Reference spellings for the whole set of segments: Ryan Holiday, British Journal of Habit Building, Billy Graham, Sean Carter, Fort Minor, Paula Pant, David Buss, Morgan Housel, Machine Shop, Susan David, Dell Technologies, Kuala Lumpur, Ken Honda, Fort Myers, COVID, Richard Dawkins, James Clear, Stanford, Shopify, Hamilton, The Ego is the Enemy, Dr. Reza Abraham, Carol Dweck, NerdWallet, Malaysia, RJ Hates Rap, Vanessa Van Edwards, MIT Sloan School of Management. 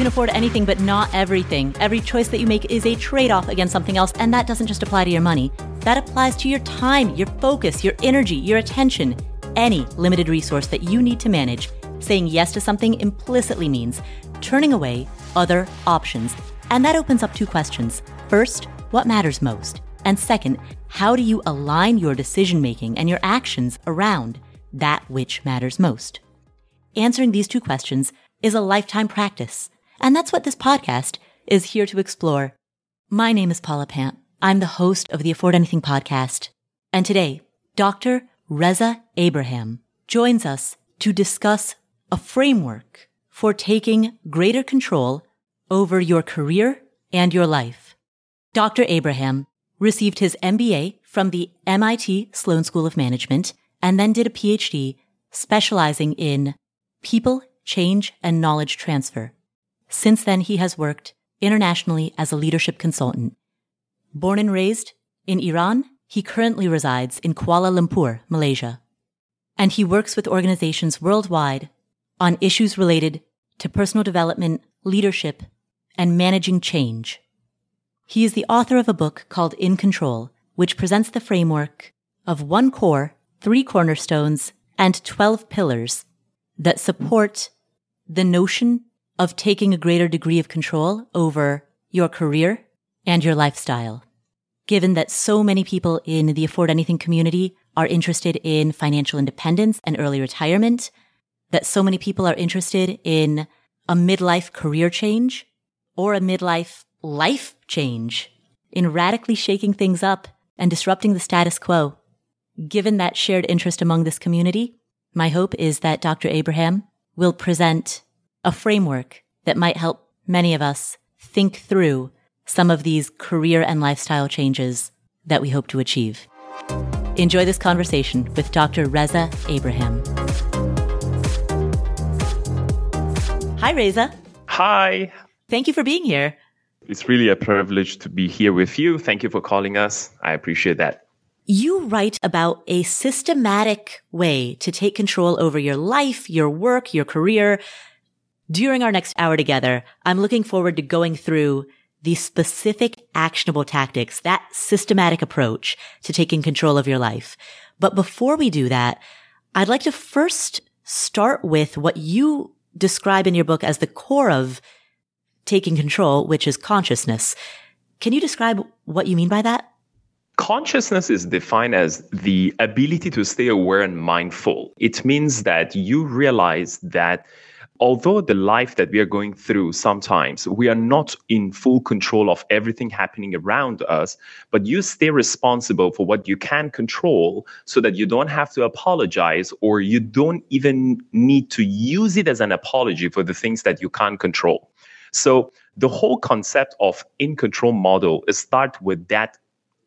can afford anything, but not everything. Every choice that you make is a trade-off against something else, and that doesn't just apply to your money. That applies to your time, your focus, your energy, your attention, any limited resource that you need to manage. Saying yes to something implicitly means turning away other options. And that opens up two questions. First, what matters most? And second, how do you align your decision-making and your actions around that which matters most? Answering these two questions is a lifetime practice, and that's what this podcast is here to explore. My name is Paula Pant. I'm the host of the Afford Anything podcast, and today, Dr. Reza Abraham joins us to discuss a framework for taking greater control over your career and your life. Dr. Abraham received his MBA from the MIT Sloan School of Management and then did a PhD specializing in people, change, and knowledge transfer. Since then, he has worked internationally as a leadership consultant. Born and raised in Iran, he currently resides in Kuala Lumpur, Malaysia, and he works with organizations worldwide on issues related to personal development, leadership, and managing change. He is the author of a book called In Control, which presents the framework of one core, 3 cornerstones, and 12 pillars that support the notion of taking a greater degree of control over your career and your lifestyle. Given that so many people in the Afford Anything community are interested in financial independence and early retirement, that so many people are interested in a midlife career change or a midlife life change, in radically shaking things up and disrupting the status quo. Given that shared interest among this community, my hope is that Dr. Abraham will present a framework that might help many of us think through some of these career and lifestyle changes that we hope to achieve. Enjoy this conversation with Dr. Reza Abraham. Hi, Reza. Hi. Thank you for being here. It's really a privilege to be here with you. Thank you for calling us. I appreciate that. You write about a systematic way to take control over your life, your work, your career. During our next hour together, I'm looking forward to going through the specific actionable tactics, that systematic approach to taking control of your life. But before we do that, I'd like to first start with what you describe in your book as the core of taking control, which is consciousness. Can you describe what you mean by that? Consciousness is defined as the ability to stay aware and mindful. It means that you realize that although the life that we are going through, sometimes we are not in full control of everything happening around us, but you stay responsible for what you can control so that you don't have to apologize, or you don't even need to use it as an apology for the things that you can't control. So the whole concept of In Control model is start with that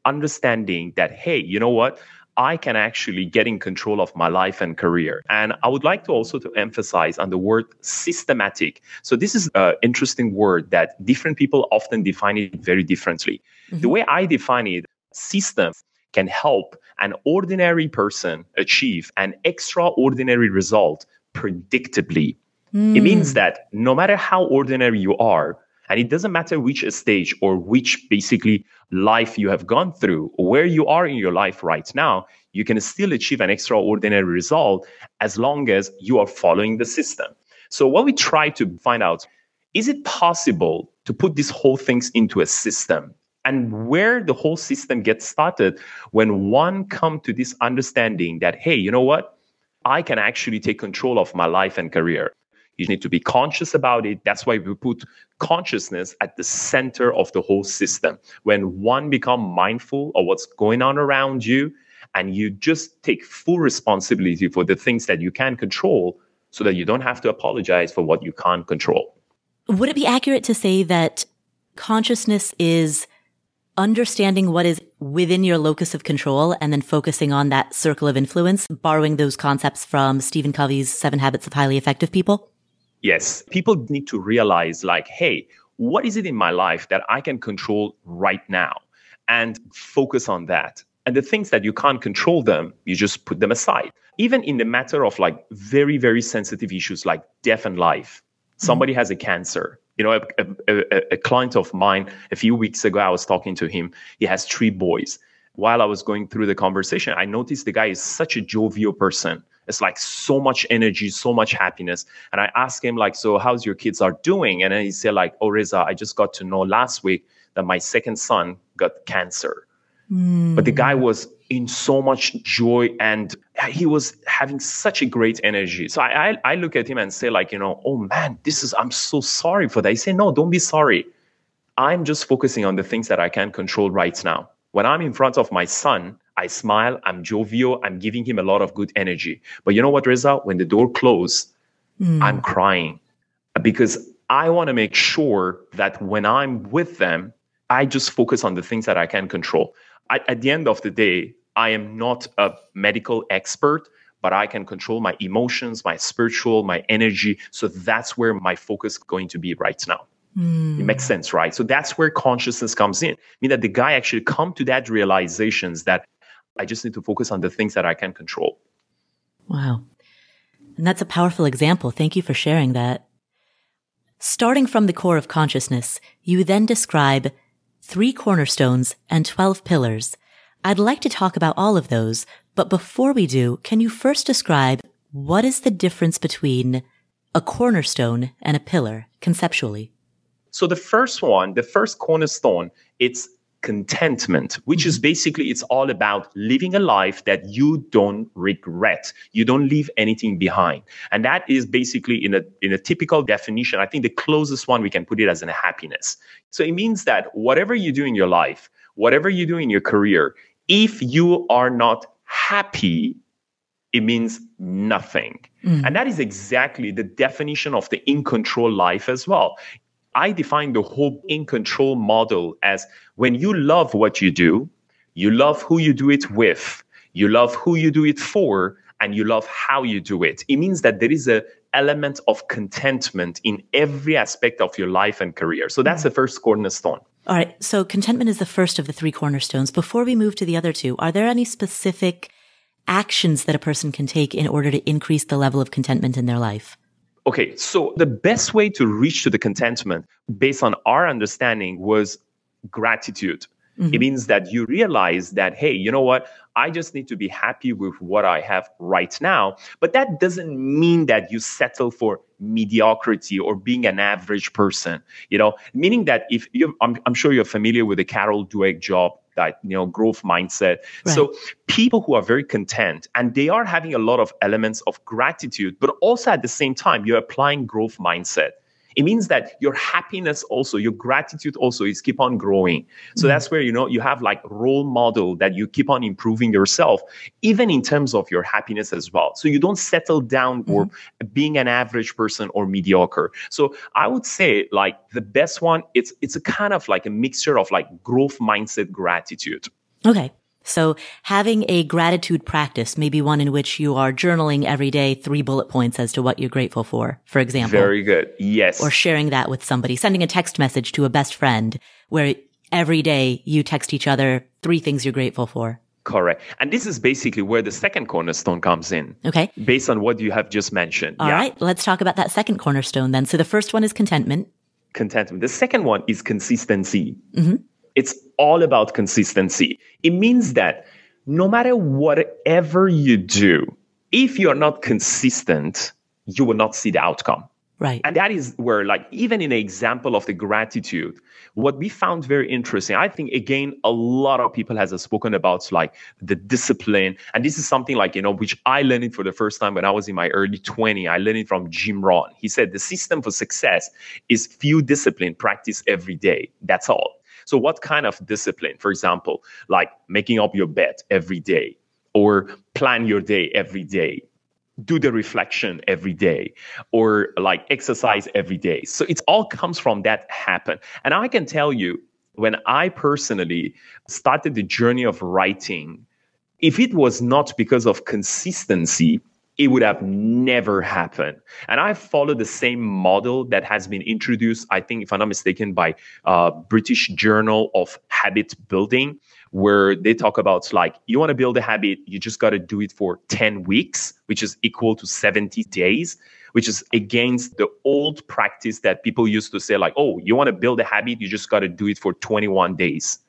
understanding that, hey, you know what? I can actually get in control of my life and career. And I would like to also to emphasize on the word systematic. So this is an interesting word that different people often define it very differently. Mm-hmm. The way I define it, system can help an ordinary person achieve an extraordinary result predictably. It means that no matter how ordinary you are, and it doesn't matter which stage or which basically life you have gone through, where you are in your life right now, you can still achieve an extraordinary result as long as you are following the system. So what we try to find out, is it possible to put these whole things into a system? And where the whole system gets started when one comes to this understanding that, hey, you know what? I can actually take control of my life and career. You need to be conscious about it. That's why we put consciousness at the center of the whole system. When one becomes mindful of what's going on around you, and you just take full responsibility for the things that you can control so that you don't have to apologize for what you can't control. Would it be accurate to say that consciousness is understanding what is within your locus of control and then focusing on that circle of influence, borrowing those concepts from Stephen Covey's 7 Habits of Highly Effective People? Yes, people need to realize like, hey, what is it in my life that I can control right now? And focus on that. And the things that you can't control them, you just put them aside. Even in the matter of like very, very sensitive issues like death and life. Somebody has a cancer. You know, a client of mine, a few weeks ago, I was talking to him. He has three boys. While I was going through the conversation, I noticed the guy is such a jovial person. It's like so much energy, so much happiness. And I asked him, like, so how's your kids are doing? And then he said, like, oh, Reza, I just got to know last week that my second son got cancer. Mm. But the guy was in so much joy and he was having such a great energy. So I look at him and say, like, you know, oh man, I'm so sorry for that. He said, no, don't be sorry. I'm just focusing on the things that I can control right now. When I'm in front of my son, I smile, I'm jovial, I'm giving him a lot of good energy. But you know what, Reza? When the door closed, I'm crying because I want to make sure that when I'm with them, I just focus on the things that I can control. At the end of the day, I am not a medical expert, but I can control my emotions, my spiritual, my energy. So that's where my focus is going to be right now. Mm. It makes sense, right? So that's where consciousness comes in. I mean, that the guy actually come to that realizations that I just need to focus on the things that I can control. Wow. And that's a powerful example. Thank you for sharing that. Starting from the core of consciousness, you then describe 3 cornerstones and 12 pillars. I'd like to talk about all of those, but before we do, can you first describe what is the difference between a cornerstone and a pillar conceptually? So the first one, the first cornerstone, it's contentment, which is basically, it's all about living a life that you don't regret. You don't leave anything behind. And that is basically in a typical definition, I think the closest one we can put it as in happiness. So it means that whatever you do in your life, whatever you do in your career, if you are not happy, it means nothing. And that is exactly the definition of the in control life as well. I define the whole in control model as when you love what you love who you do it with, you love who you do it for, and you love how you do it. It means that there is an element of contentment in every aspect of your life and career. So that's the first cornerstone. All right. So contentment is the first of the 3 cornerstones. Before we move to the other 2, are there any specific actions that a person can take in order to increase the level of contentment in their life? Okay, so the best way to reach to the contentment, based on our understanding, was gratitude. It means that you realize that, hey, you know what? I just need to be happy with what I have right now. But that doesn't mean that you settle for mediocrity or being an average person. You know, meaning that if you, I'm sure you're familiar with the Carol Dweck job, that, you know, growth mindset. Right. So people who are very content and they are having a lot of elements of gratitude, but also at the same time, you're applying growth mindset. It means that your happiness also, your gratitude also is keep on growing. So that's where, you know, you have like role model that you keep on improving yourself, even in terms of your happiness as well. So you don't settle down for being an average person or mediocre. So I would say like the best one, it's a kind of like a mixture of like growth mindset, gratitude. Okay. So having a gratitude practice, maybe one in which you are journaling every day 3 bullet points as to what you're grateful for example. Very good. Yes. Or sharing that with somebody, sending a text message to a best friend where every day you text each other 3 things you're grateful for. Correct. And this is basically where the second cornerstone comes in. Okay. Based on what you have just mentioned. All right. Let's talk about that second cornerstone then. So the first one is contentment. Contentment. The second one is consistency. It's all about consistency. It means that no matter whatever you do, if you're not consistent, you will not see the outcome. Right. And that is where, like, even in the example of the gratitude, what we found very interesting, I think, again, a lot of people has spoken about, like, the discipline. And this is something like, you know, which I learned it for the first time when I was in my early 20s. I learned it from Jim Rohn. He said, the system for success is few discipline, practice every day. That's all. So what kind of discipline? For example, like making up your bed every day or plan your day every day, do the reflection every day or like exercise every day. So it all comes from that happen. And I can tell you when I personally started the journey of writing, if it was not because of consistency, it would have never happened. And I follow the same model that has been introduced, I think, if I'm not mistaken, by British Journal of Habit Building, where they talk about like, you want to build a habit, you just got to do it for 10 weeks, which is equal to 70 days, which is against the old practice that people used to say like, oh, you want to build a habit, you just got to do it for 21 days.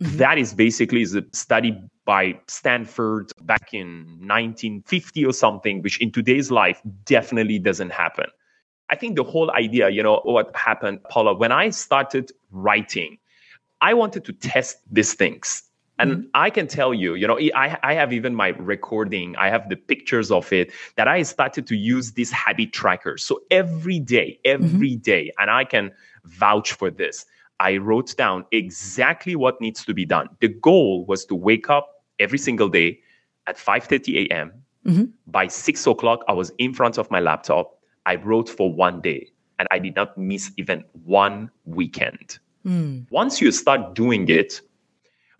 Mm-hmm. That is basically is a study by Stanford back in 1950 or something, which in today's life definitely doesn't happen. I think the whole idea, you know, what happened, Paula, when I started writing, I wanted to test these things. And I can tell you, you know, I have even my recording, I have the pictures of it, that I started to use this habit tracker. So every day, and I can vouch for this, I wrote down exactly what needs to be done. The goal was to wake up every single day at 5:30 a.m. Mm-hmm. By 6 o'clock, I was in front of my laptop. I wrote for one day, and I did not miss even one weekend. Mm. Once you start doing it,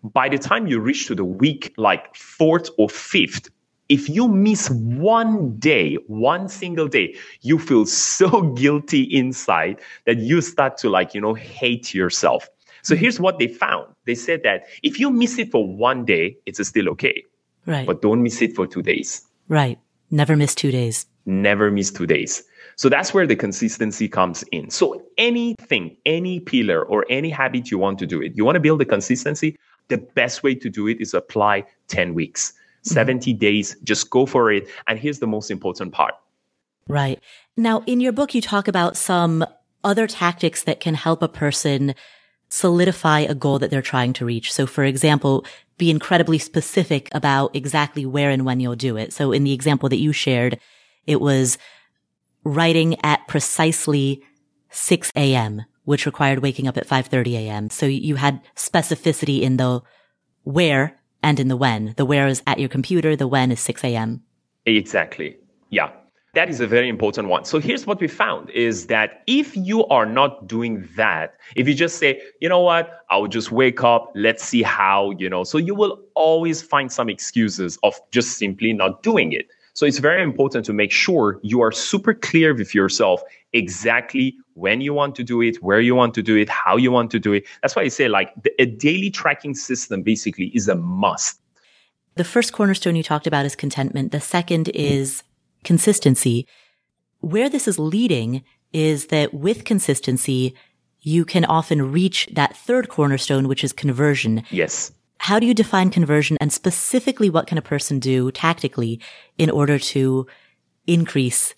by the time you reach to the week, like fourth or fifth, if you miss one day, one single day, you feel so guilty inside that you start to like, you know, hate yourself. So here's what they found. They said that if you miss it for one day, it's still okay. Right. But don't miss it for 2 days. Right. Never miss 2 days. Never miss 2 days. So that's where the consistency comes in. So anything, any pillar or any habit you want to do it, you want to build the consistency, the best way to do it is apply 10 weeks, 70 days, just go for it. And here's the most important part. Right. Now, in your book, you talk about some other tactics that can help a person solidify a goal that they're trying to reach. So for example, be incredibly specific about exactly where and when you'll do it. So in the example that you shared, it was writing at precisely 6 a.m., which required waking up at 5:30 a.m. So you had specificity in the where and in the when. The where is at your computer. The when is 6 a.m. Exactly. Yeah. That is a very important one. So here's what we found is that if you are not doing that, if you just say, you know what, I'll just wake up, let's see how, you know, so you will always find some excuses of just simply not doing it. So it's very important to make sure you are super clear with yourself exactly when you want to do it, where you want to do it, how you want to do it. That's why I say like a daily tracking system basically is a must. The first cornerstone you talked about is contentment. The second is consistency. Where this is leading is that with consistency, you can often reach that third cornerstone, which is conversion. Yes. How do you define conversion, and specifically what can a person do tactically in order to increase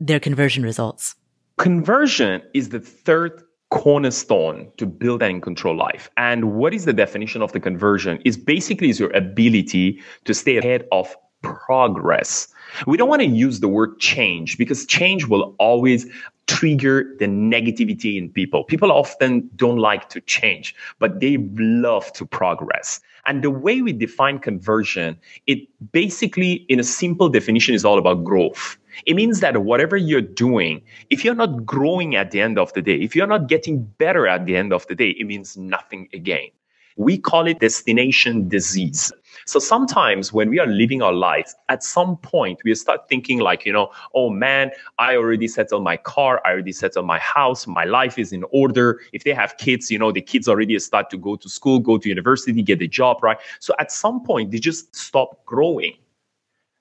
their conversion results? Conversion is the third cornerstone to build an in-control life. And what is the definition of the conversion? It's basically is your ability to stay ahead of progress. We don't want to use the word change because change will always trigger the negativity in people. People often don't like to change, but they love to progress. And the way we define conversion, it basically, in a simple definition, is all about growth. It means that whatever you're doing, if you're not growing at the end of the day, if you're not getting better at the end of the day, it means nothing again. We call it destination disease. So sometimes when we are living our lives, at some point we start thinking like, you know, oh man, I already settled my car. I already settled my house. My life is in order. If they have kids, you know, the kids already start to go to school, go to university, get a job, right? So at some point they just stop growing.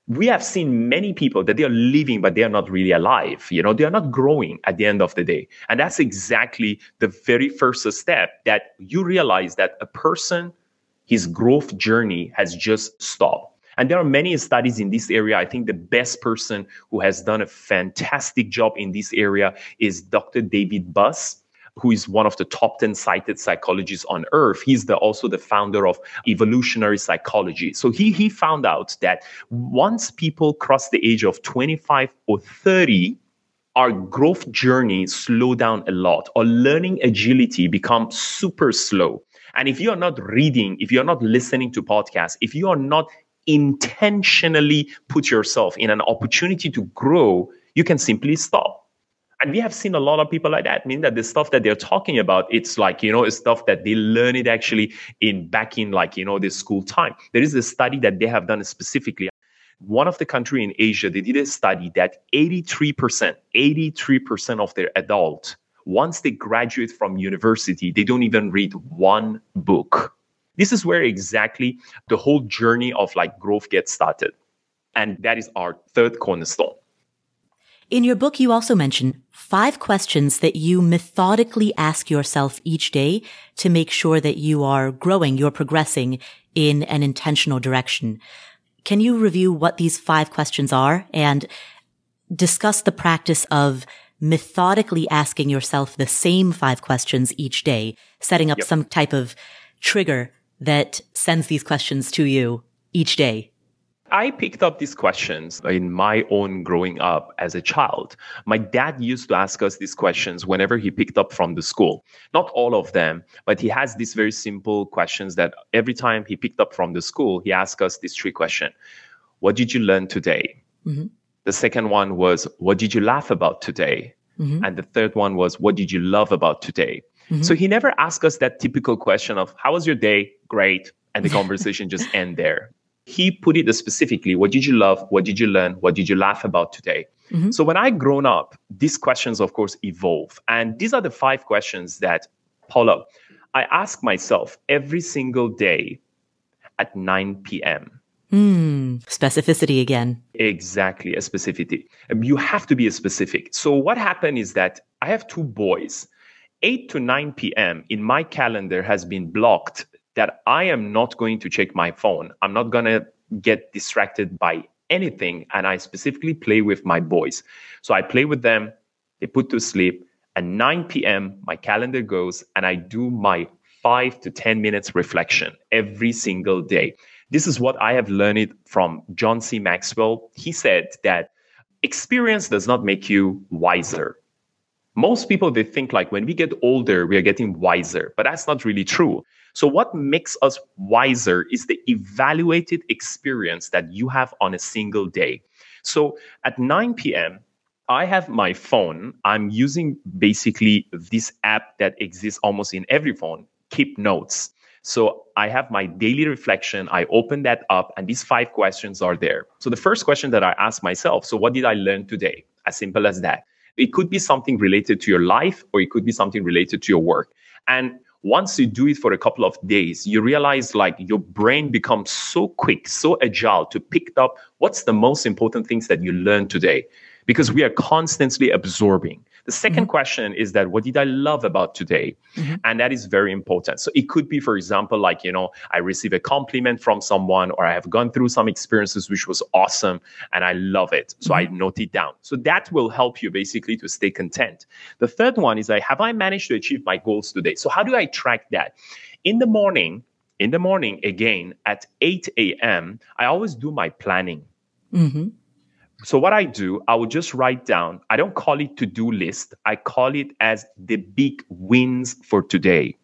We have seen many people that they are living, but they are not really alive. You know, they are not growing at the end of the day. And that's exactly the very first step that you realize that a person, his growth journey has just stopped. And there are many studies in this area. I think the best person who has done a fantastic job in this area is Dr. David Buss, who is one of the top 10 cited psychologists on earth. He's also the founder of evolutionary psychology. So he found out that once people cross the age of 25 or 30, our growth journey slow down a lot. Our learning agility becomes super slow. And if you are not reading, if you're not listening to podcasts, if you are not intentionally put yourself in an opportunity to grow, you can simply stop. And we have seen a lot of people like that, mean that the stuff that they're talking about, it's like, you know, it's stuff that they learn it actually back in like, you know, the school time. There is a study that they have done specifically. One of the country in Asia, they did a study that 83% of their adult, once they graduate from university, they don't even read one book. This is where exactly the whole journey of like growth gets started. And that is our third cornerstone. In your book, you also mention 5 questions that you methodically ask yourself each day to make sure that you are growing, you're progressing in an intentional direction. Can you review what these 5 questions are and discuss the practice of methodically asking yourself the same 5 questions each day, setting up some type of trigger that sends these questions to you each day? I picked up these questions in my own growing up as a child. My dad used to ask us these questions whenever he picked up from the school. Not all of them, but he has these very simple questions that every time he picked up from the school, he asked us these 3 questions. What did you learn today? Mm-hmm. The second one was, what did you laugh about today? Mm-hmm. And the third one was, what did you love about today? Mm-hmm. So he never asked us that typical question of, how was your day? Great. And the conversation just end there. He put it specifically, what did you love? What did you learn? What did you laugh about today? Mm-hmm. So when I grown up, these questions, of course, evolve. And these are the 5 questions that, Paula, I ask myself every single day at 9 p.m. Specificity again. Exactly, a specificity. You have to be specific. So what happened is that I have 2 boys. 8 to 9 p.m. in my calendar has been blocked that I am not going to check my phone. I'm not going to get distracted by anything. And I specifically play with my boys. So I play with them. They put to sleep. At 9 p.m., my calendar goes and I do my 5 to 10 minutes reflection every single day. This is what I have learned from John C. Maxwell. He said that experience does not make you wiser. Most people, they think like when we get older, we are getting wiser, but that's not really true. So what makes us wiser is the evaluated experience that you have on a single day. So at 9 p.m., I have my phone. I'm using basically this app that exists almost in every phone, Keep Notes. So I have my daily reflection. I open that up and these 5 questions are there. So the first question that I ask myself, so what did I learn today? As simple as that. It could be something related to your life or it could be something related to your work. And once you do it for a couple of days, you realize like your brain becomes so quick, so agile to pick up what's the most important things that you learned today, because we are constantly absorbing. The second question is that what did I love about today? And that is very important. So it could be, for example, like, you know, I receive a compliment from someone or I have gone through some experiences which was awesome and I love it. So I note it down. So that will help you basically to stay content. The third one is like, have I managed to achieve my goals today? So how do I track that? In the morning, again, at 8 a.m., I always do my planning. So what I do, I would just write down, I don't call it to-do list. I call it as the big wins for today,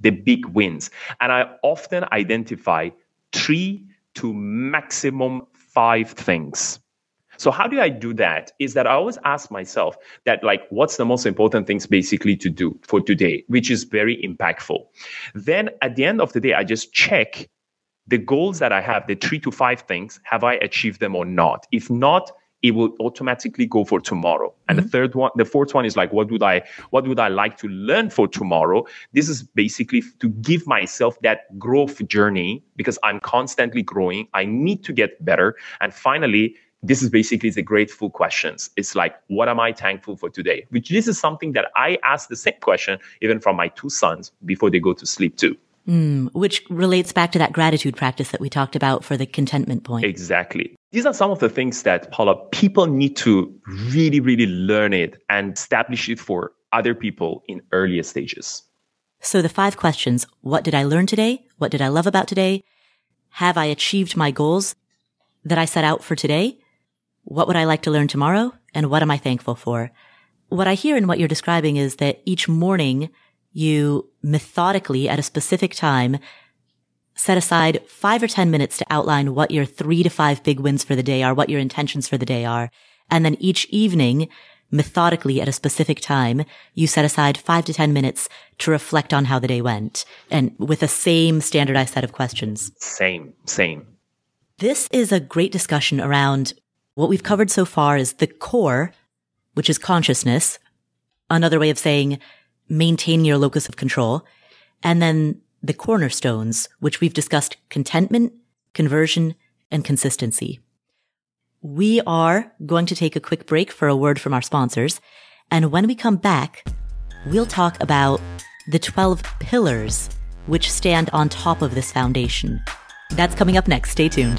the big wins. And I often identify 3 to maximum 5 things. So how do I do that? Is that I always ask myself that like, what's the most important things basically to do for today, which is very impactful. Then at the end of the day, I just check the goals that I have, the 3 to 5 things, have I achieved them or not? If not, it will automatically go for tomorrow. And the fourth one is like, what would I like to learn for tomorrow? This is basically to give myself that growth journey because I'm constantly growing. I need to get better. And finally, this is basically the grateful questions. It's like, what am I thankful for today? Which this is something that I ask the same question, even from my 2 sons before they go to sleep too. Which relates back to that gratitude practice that we talked about for the contentment point. Exactly. These are some of the things that, Paula, people need to really, really learn it and establish it for other people in earlier stages. So the 5 questions, what did I learn today? What did I love about today? Have I achieved my goals that I set out for today? What would I like to learn tomorrow? And what am I thankful for? What I hear in what you're describing is that each morning, you methodically at a specific time set aside 5 or 10 minutes to outline what your 3 to 5 big wins for the day are, what your intentions for the day are. And then each evening, methodically at a specific time, you set aside 5 to 10 minutes to reflect on how the day went and with the same standardized set of questions. Same. This is a great discussion around what we've covered so far is the core, which is consciousness. Another way of saying, maintain your locus of control. And then the cornerstones, which we've discussed: contentment, conversion, and consistency. We are going to take a quick break for a word from our sponsors. And when we come back, we'll talk about the 12 pillars which stand on top of this foundation. That's coming up next. Stay tuned.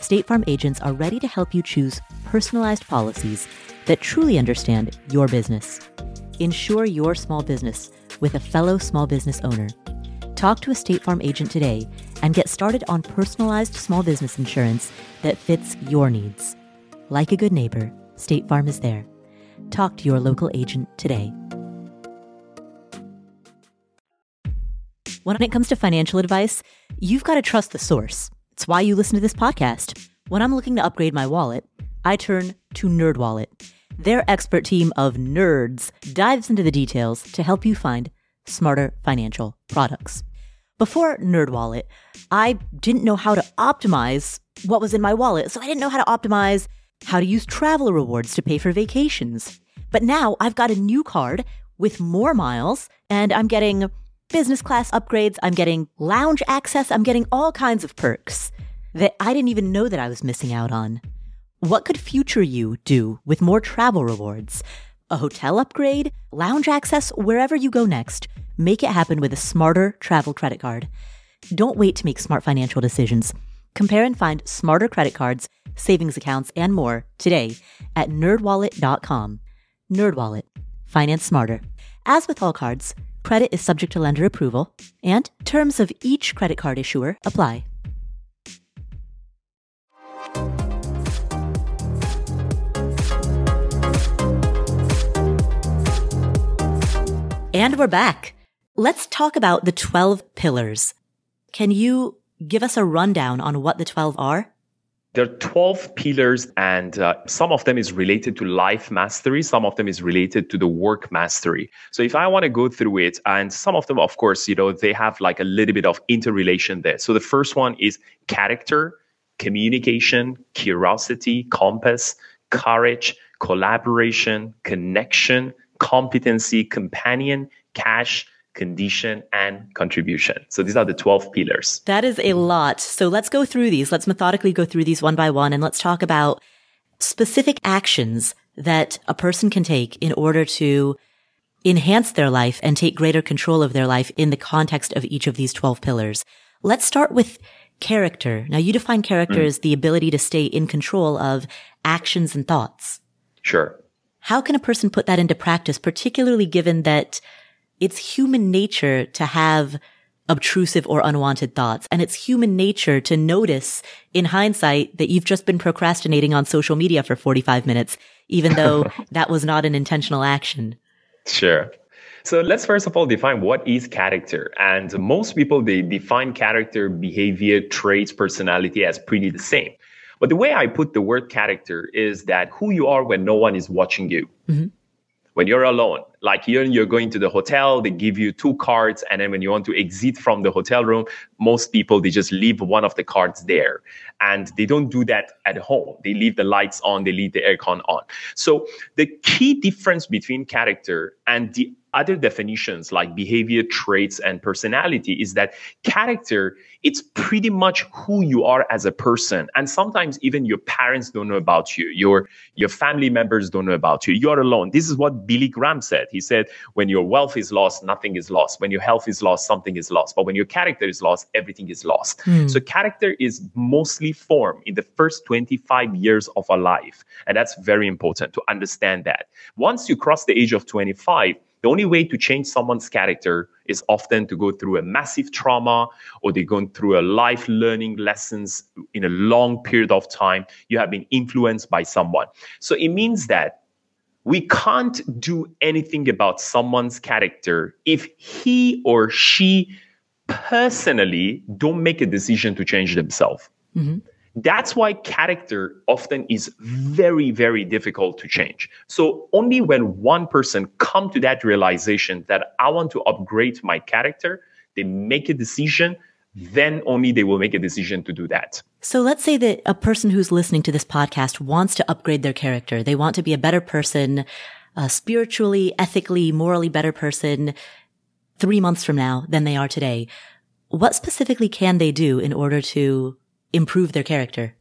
State Farm agents are ready to help you choose personalized policies that truly understand your business. Insure your small business with a fellow small business owner. Talk to a State Farm agent today and get started on personalized small business insurance that fits your needs. Like a good neighbor, State Farm is there. Talk to your local agent today. When it comes to financial advice, you've got to trust the source. It's why you listen to this podcast. When I'm looking to upgrade my wallet, I turn to NerdWallet. Their expert team of nerds dives into the details to help you find smarter financial products. Before NerdWallet, I didn't know how to optimize what was in my wallet, so I didn't know how to optimize how to use travel rewards to pay for vacations. But now I've got a new card with more miles, and I'm getting business class upgrades, I'm getting lounge access, I'm getting all kinds of perks that I didn't even know that I was missing out on. What could future you do with more travel rewards? A hotel upgrade, lounge access, wherever you go next. Make it happen with a smarter travel credit card. Don't wait to make smart financial decisions. Compare and find smarter credit cards, savings accounts, and more today at nerdwallet.com. NerdWallet. Finance smarter. As with all cards, credit is subject to lender approval, and terms of each credit card issuer apply. And we're back. Let's talk about the 12 pillars. Can you give us a rundown on what the 12 are? There are 12 pillars, and some of them is related to life mastery. Some of them is related to the work mastery. So if I want to go through it, and some of them, of course, you know, they have like a little bit of interrelation there. So the first one is character, communication, curiosity, compass, courage, collaboration, connection, competency, companion, cash, condition, and contribution. So these are the 12 pillars. That is a lot. So let's go through these. Let's methodically go through these one by one, and let's talk about specific actions that a person can take in order to enhance their life and take greater control of their life in the context of each of these 12 pillars. Let's start with character. Now, you define character as the ability to stay in control of actions and thoughts. Sure. How can a person put that into practice, particularly given that it's human nature to have obtrusive or unwanted thoughts, and it's human nature to notice in hindsight that you've just been procrastinating on social media for 45 minutes, even though that was not an intentional action? Sure. So let's first of all define what is character. And most people, they define character, behavior, traits, personality as pretty the same. But the way I put the word character is that who you are when no one is watching you. Mm-hmm. When you're alone, like you're going to the hotel, they give you two cards. And then when you want to exit from the hotel room, most people, they just leave one of the cards there. And they don't do that at home. They leave the lights on, they leave the aircon on. So the key difference between character and the other definitions like behavior, traits, and personality is that character, it's pretty much who you are as a person. And sometimes even your parents don't know about you. Your family members don't know about you. You're alone. This is what Billy Graham said. He said, when your wealth is lost, nothing is lost. When your health is lost, something is lost. But when your character is lost, everything is lost. So character is mostly formed in the first 25 years of our life. And that's very important to understand that. Once you cross the age of 25, the only way to change someone's character is often to go through a massive trauma, or they're going through a life learning lessons in a long period of time. You have been influenced by someone. So it means that We can't do anything about someone's character if he or she personally don't make a decision to change themselves. Mm-hmm. That's why character often is very, very difficult to change. So only when one person comes to that realization that I want to upgrade my character, they make a decision, then only they will make a decision to do that. So let's say that a person who's listening to this podcast wants to upgrade their character. They want to be a better person, a spiritually, ethically, morally better person 3 months from now than they are today. What specifically can they do in order to improve their character?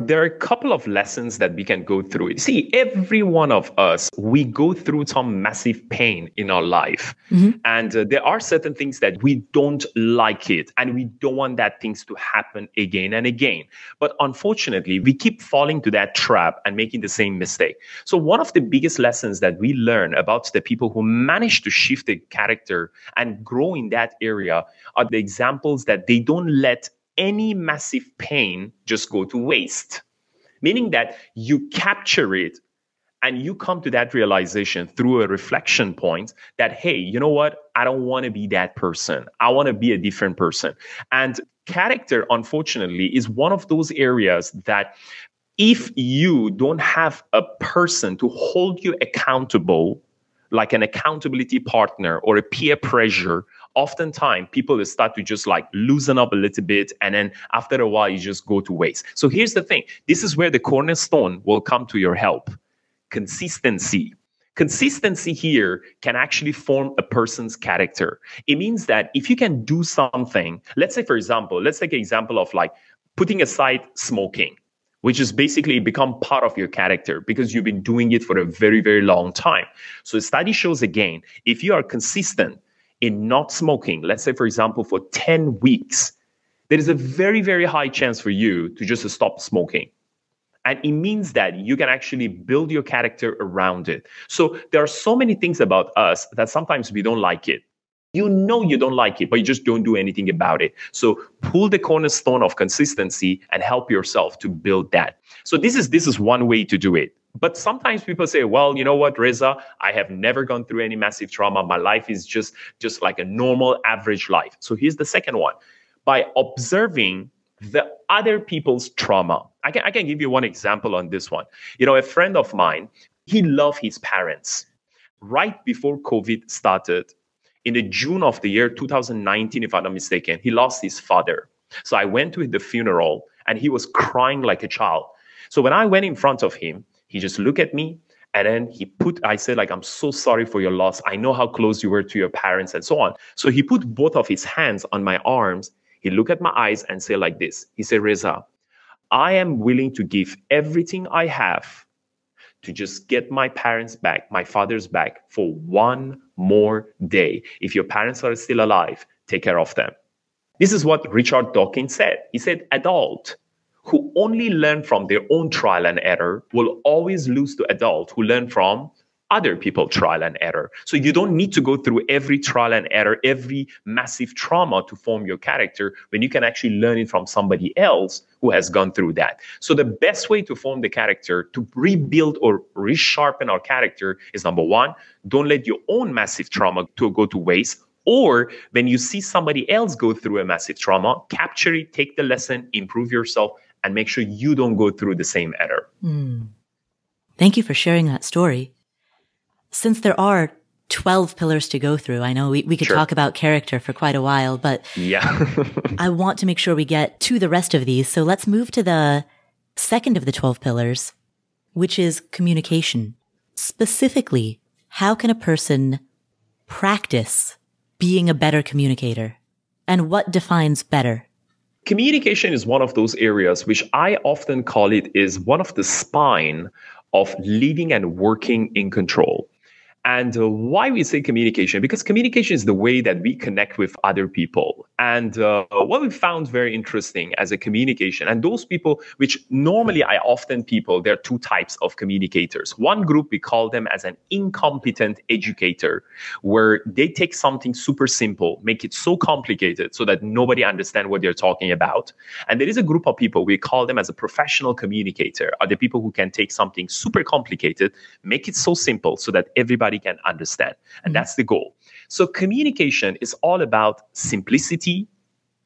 There are a couple of lessons that we can go through. See, every one of us, we go through some massive pain in our life. Mm-hmm. And there are certain things that we don't like it. And we don't want that things to happen again and again. But unfortunately, we keep falling to that trap and making the same mistake. So one of the biggest lessons that we learn about the people who manage to shift their character and grow in that area are the examples that they don't let any massive pain just go to waste, meaning that you capture it and you come to that realization through a reflection point that, hey, you know what? I don't want to be that person. I want to be a different person. And character, unfortunately, is one of those areas that if you don't have a person to hold you accountable, like an accountability partner or a peer pressure, oftentimes people start to just like loosen up a little bit. And then after a while, you just go to waste. So here's the thing. This is where the cornerstone will come to your help. Consistency. Consistency here can actually form a person's character. It means that if you can do something, let's say, for example, let's take an example of like putting aside smoking, which is basically become part of your character because you've been doing it for a very, very long time. So the study shows again, if you are consistent in not smoking, let's say, for example, for 10 weeks, there is a very, very high chance for you to just stop smoking. And it means that you can actually build your character around it. So there are so many things about us that sometimes we don't like it. You know you don't like it, but you just don't do anything about it. So pull the cornerstone of consistency and help yourself to build that. So this is one way to do it. But sometimes people say, well, you know what, Reza, I have never gone through any massive trauma. My life is just like a normal average life. So here's the second one. By observing the other people's trauma. I can give you one example on this one. You know, a friend of mine, he loved his parents. Right before COVID started, in the June of the year 2019, if I'm not mistaken, he lost his father. So I went to the funeral and he was crying like a child. So when I went in front of him, he just looked at me and then I said, like, I'm so sorry for your loss. I know how close you were to your parents and so on. So he put both of his hands on my arms. He looked at my eyes and said like this. He said, Reza, I am willing to give everything I have to just get my parents back, my father's back for one more day. If your parents are still alive, take care of them. This is what Richard Dawkins said. He said, adult who only learn from their own trial and error will always lose to adult who learn from other people's trial and error. So you don't need to go through every trial and error, every massive trauma to form your character when you can actually learn it from somebody else who has gone through that. So the best way to form the character, to rebuild or resharpen our character is number one, don't let your own massive trauma to go to waste. Or when you see somebody else go through a massive trauma, capture it, take the lesson, improve yourself, and make sure you don't go through the same error. Mm. Thank you for sharing that story. Since there are 12 pillars to go through, I know we could sure talk about character for quite a while, but yeah. I want to make sure we get to the rest of these. So let's move to the second of the 12 pillars, which is communication. Specifically, how can a person practice being a better communicator? And what defines better? Communication is one of those areas which I often call it is one of the spine of leading and working in control. And why we say communication? Because communication is the way that we connect with other people. And what we found very interesting as a communication, and those people, which normally I often people, there are two types of communicators. One group, we call them as an incompetent educator, where they take something super simple, make it so complicated so that nobody understands what they're talking about. And there is a group of people, we call them as a professional communicator, are the people who can take something super complicated, make it so simple so that everybody can understand. And that's the goal. So communication is all about simplicity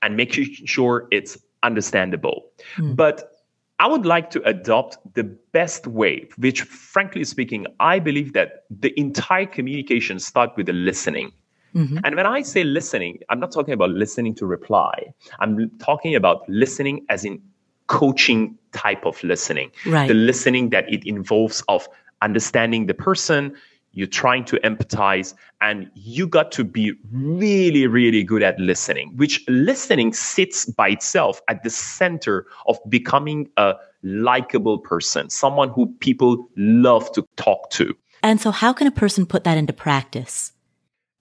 and making sure it's understandable. But I would like to adopt the best way, which frankly speaking, I believe that the entire communication starts with the listening. And when I say listening, I'm not talking about listening to reply. I'm talking about listening as in coaching type of listening. Right. The listening that it involves of understanding the person, you're trying to empathize, and you got to be really, really good at listening, which listening sits by itself at the center of becoming a likable person, someone who people love to talk to. And so how can a person put that into practice?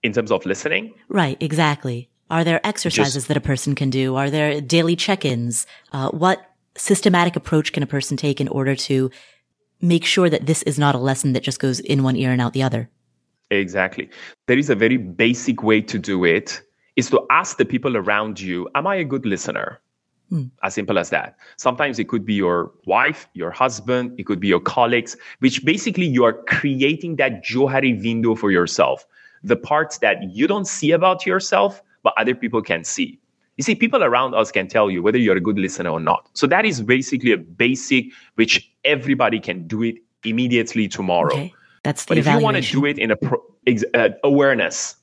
In terms of listening? Right, exactly. Are there exercises that a person can do? Are there daily check-ins? What systematic approach can a person take in order to make sure that this is not a lesson that just goes in one ear and out the other? Exactly. There is a very basic way to do it, is to ask the people around you, am I a good listener? As simple as that. Sometimes it could be your wife, your husband, it could be your colleagues, which basically you are creating that Johari window for yourself. The parts that you don't see about yourself, but other people can see. You see, people around us can tell you whether you're a good listener or not. So that is basically a basic which everybody can do it immediately tomorrow. Okay. That's the evaluation. But if you want to do it in a awareness,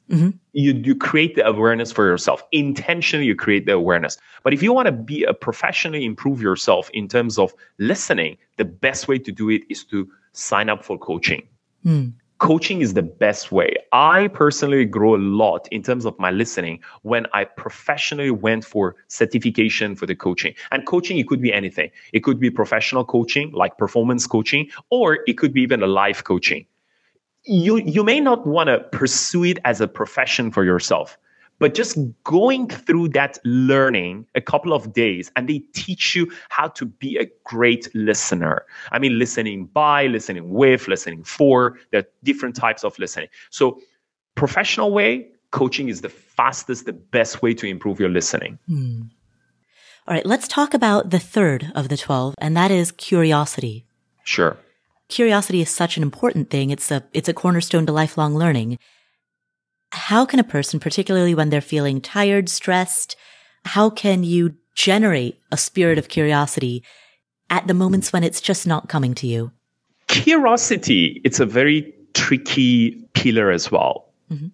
you create the awareness for yourself. Intentionally, you create the awareness. But if you want to be a professionally improve yourself in terms of listening, the best way to do it is to sign up for coaching. Coaching is the best way. I personally grow a lot in terms of my listening when I professionally went for certification for the coaching. And coaching, it could be anything. It could be professional coaching, like performance coaching, or it could be even a life coaching. You may not want to pursue it as a profession for yourself, but just going through that learning a couple of days, and they teach you how to be a great listener. I mean, listening by, listening with, listening for, there are different types of listening. So professional way, coaching is the fastest, the best way to improve your listening. All right, let's talk about the third of the 12, and that is curiosity. Sure. Curiosity is such an important thing. It's a cornerstone to lifelong learning. How can a person, particularly when they're feeling tired, stressed, how can you generate a spirit of curiosity at the moments when it's just not coming to you? Curiosity, it's a very tricky pillar as well.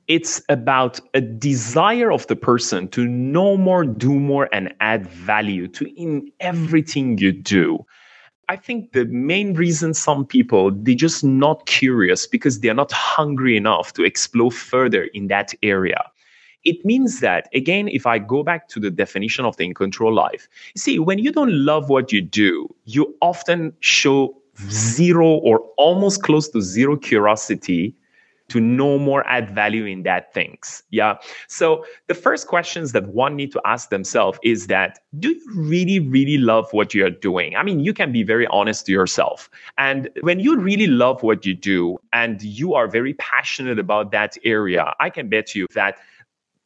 It's about a desire of the person to know more, do more, and add value to in everything you do. I think the main reason some people, they're just not curious because they're not hungry enough to explore further in that area. It means that, again, if I go back to the definition of the In Control life, you see, when you don't love what you do, you often show zero or almost close to zero curiosity to know more, add value in that things. Yeah. So the first questions that one need to ask themselves is that, do you really, really love what you're doing? I mean, you can be very honest to yourself. And when you really love what you do and you are very passionate about that area, I can bet you that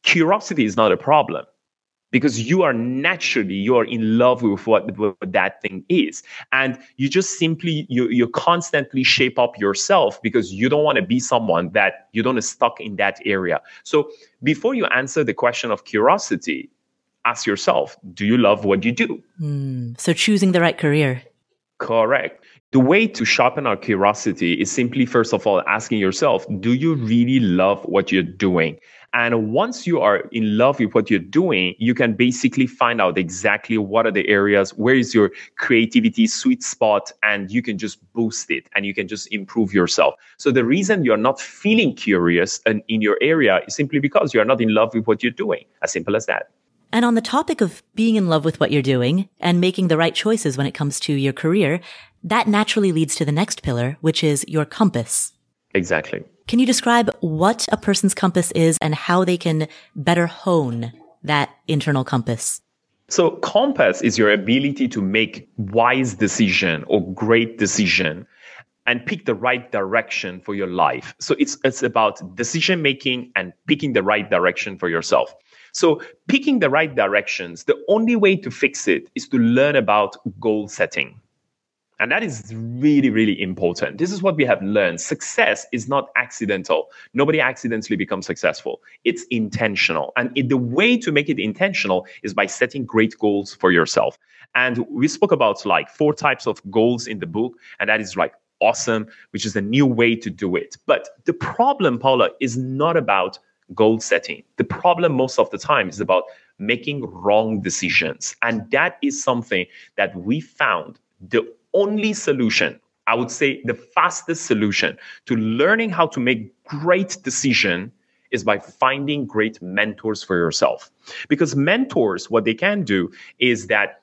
curiosity is not a problem. Because you are naturally, you are in love with what that thing is. And you just simply, you constantly shape up yourself because you don't want to be someone that you don't stuck in that area. So before you answer the question of curiosity, ask yourself, do you love what you do? So choosing the right career. Correct. The way to sharpen our curiosity is simply, first of all, asking yourself, do you really love what you're doing? And once you are in love with what you're doing, you can basically find out exactly what are the areas, where is your creativity sweet spot, and you can just boost it and you can just improve yourself. So the reason you're not feeling curious and in your area is simply because you're not in love with what you're doing. As simple as that. And on the topic of being in love with what you're doing and making the right choices when it comes to your career, that naturally leads to the next pillar, which is your compass. Exactly. Can you describe what a person's compass is and how they can better hone that internal compass? So compass is your ability to make wise decision or great decision and pick the right direction for your life. So it's about decision making and picking the right direction for yourself. So picking the right directions, the only way to fix it is to learn about goal setting. And that is really, really important. This is what we have learned. Success is not accidental. Nobody accidentally becomes successful. It's intentional. And the way to make it intentional is by setting great goals for yourself. And we spoke about like 4 types of goals in the book. And that is like awesome, which is a new way to do it. But the problem, Paula, is not about goal setting. The problem most of the time is about making wrong decisions. And that is something that we found the only solution, I would say the fastest solution to learning how to make great decisions is by finding great mentors for yourself. Because mentors, what they can do is that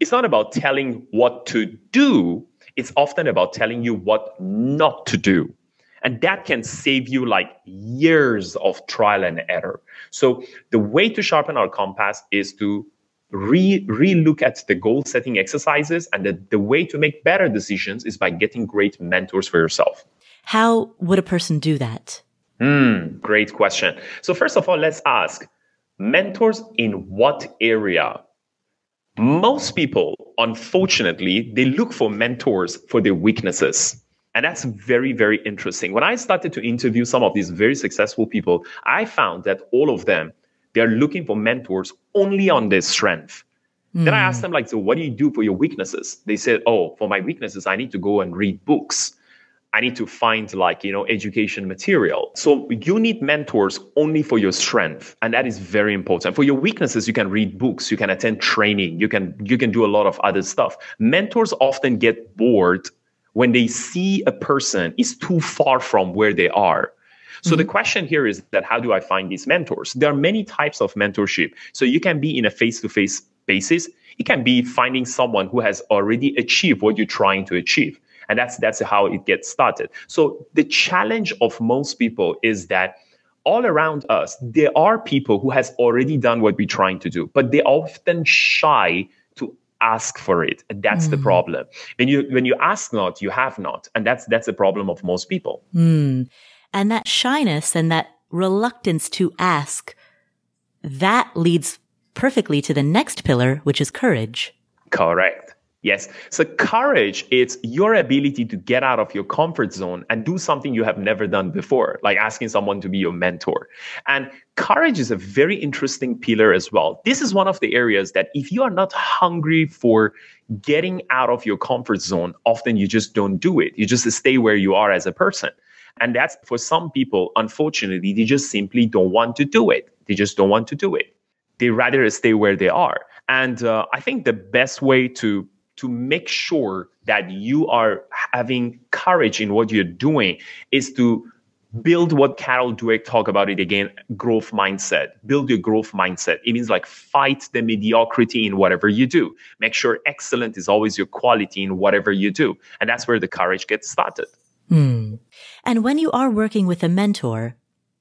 it's not about telling what to do. It's often about telling you what not to do. And that can save you like years of trial and error. So the way to sharpen our compass is to relook at the goal setting exercises. And the way to make better decisions is by getting great mentors for yourself. How would a person do that? Great question. So first of all, let's ask mentors in what area? Most people, unfortunately, they look for mentors for their weaknesses. And that's very, very interesting. When I started to interview some of these very successful people, I found that all of them, they're looking for mentors only on their strength. Then I asked them, like, so what do you do for your weaknesses? They said, oh, for my weaknesses, I need to go and read books. I need to find like, education material. So you need mentors only for your strength. And that is very important. For your weaknesses, you can read books, you can attend training, you can do a lot of other stuff. Mentors often get bored when they see a person is too far from where they are. So the question here is that how do I find these mentors? There are many types of mentorship. So you can be in a face-to-face basis. It can be finding someone who has already achieved what you're trying to achieve. And that's how it gets started. So the challenge of most people is that all around us, there are people who has already done what we're trying to do, but they're often shy to ask for it. And that's the problem. When you ask not, you have not. And that's the problem of most people. And that shyness and that reluctance to ask, that leads perfectly to the next pillar, which is courage. Correct. Yes. So courage, it's your ability to get out of your comfort zone and do something you have never done before, like asking someone to be your mentor. And courage is a very interesting pillar as well. This is one of the areas that if you are not hungry for getting out of your comfort zone, often you just don't do it. You just stay where you are as a person. And that's for some people, unfortunately, they just simply don't want to do it. They rather stay where they are. And I think the best way to make sure that you are having courage in what you're doing is to build what Carol Dweck talked about it again, growth mindset. Build your growth mindset. It means like fight the mediocrity in whatever you do. Make sure excellent is always your quality in whatever you do. And that's where the courage gets started. And when you are working with a mentor,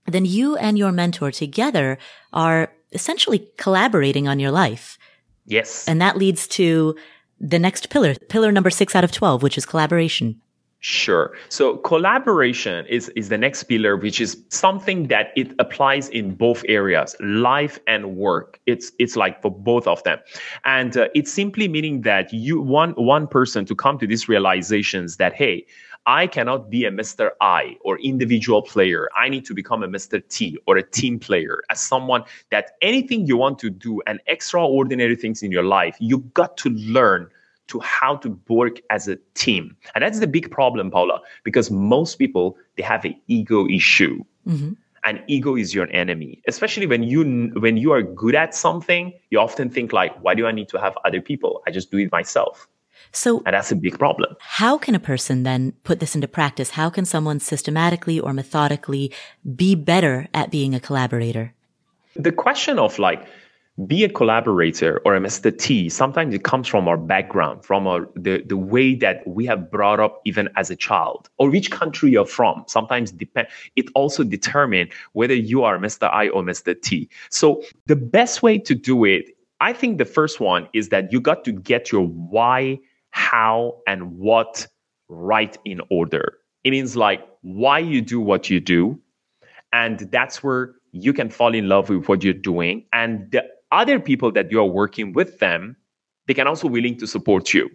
then you and your mentor together are essentially collaborating on your life. Yes. And that leads to the next pillar, pillar number 6 out of 12, which is collaboration. Sure. So collaboration is the next pillar, which is something that it applies in both areas, life and work. It's like for both of them. And it's simply meaning that you want one person to come to these realizations that, hey, I cannot be a Mr. I or individual player. I need to become a Mr. T or a team player, as someone that anything you want to do and extraordinary things in your life, you got to learn to how to work as a team. And that's the big problem, Paula, because most people, they have an ego issue. And ego is your enemy, especially when you are good at something, you often think like, why do I need to have other people? I just do it myself. And that's a big problem. How can a person then put this into practice? How can someone systematically or methodically be better at being a collaborator? The question of like be a collaborator or a Mr. T, sometimes it comes from our background, from the way that we have brought up even as a child, or which country you're from. Sometimes it also determines whether you are Mr. I or Mr. T. So the best way to do it, I think the first one is that you got to get your why, how, and what right in order. It means like why you do what you do. And that's where you can fall in love with what you're doing. And the other people that you're working with them, they can also willing to support you.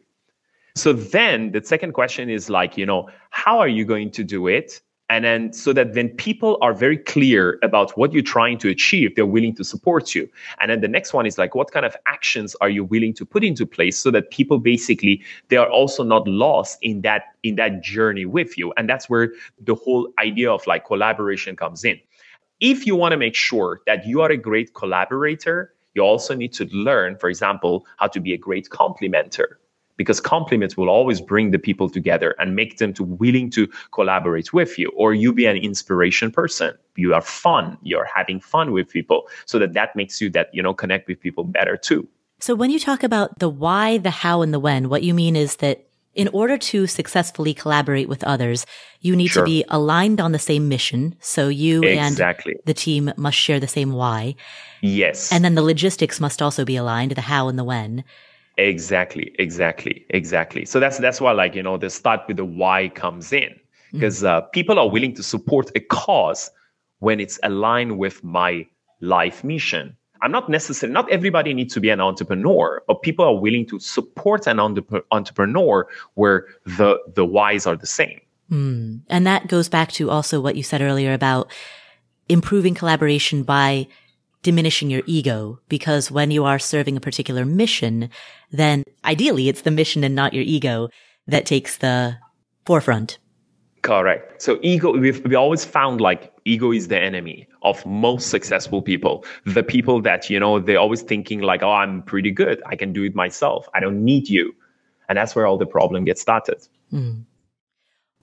So then the second question is like, you know, how are you going to do it? And then so that when people are very clear about what you're trying to achieve, they're willing to support you. And then the next one is like, what kind of actions are you willing to put into place so that people basically, they are also not lost in that journey with you. And that's where the whole idea of like collaboration comes in. If you want to make sure that you are a great collaborator, you also need to learn, for example, how to be a great complimenter. Because compliments will always bring the people together and make them to willing to collaborate with you. Or you be an inspiration person. You are fun. You're having fun with people so that that makes you that, you know, connect with people better too. So when you talk about the why, the how, and the when, what you mean is that in order to successfully collaborate with others, you need to be aligned on the same mission. So you and the team must share the same why. Yes. And then the logistics must also be aligned, the how and the when. Exactly. So that's why, like, you know, the start with the why comes in, because people are willing to support a cause when it's aligned with my life mission. I'm not necessarily, not everybody needs to be an entrepreneur, but people are willing to support an entrepreneur where the whys are the same. Mm. And that goes back to also what you said earlier about improving collaboration by diminishing your ego, because when you are serving a particular mission, then ideally it's the mission and not your ego that takes the forefront. Correct. So ego, we always found like ego is the enemy of most successful people. The people that, you know, they're always thinking like, oh, I'm pretty good. I can do it myself. I don't need you. And that's where all the problem gets started. Mm.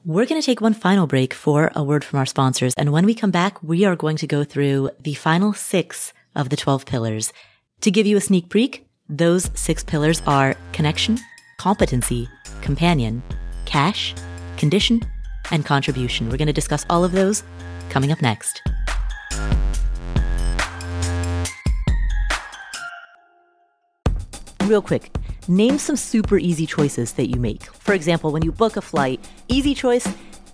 We're going to take one final break for a word from our sponsors. And when we come back, we are going to go through the final 6 of the 12 pillars. To give you a sneak peek, those 6 pillars are connection, competency, companion, cash, condition, and contribution. We're going to discuss all of those coming up next. Real quick. Name some super easy choices that you make. For example, when you book a flight, easy choice,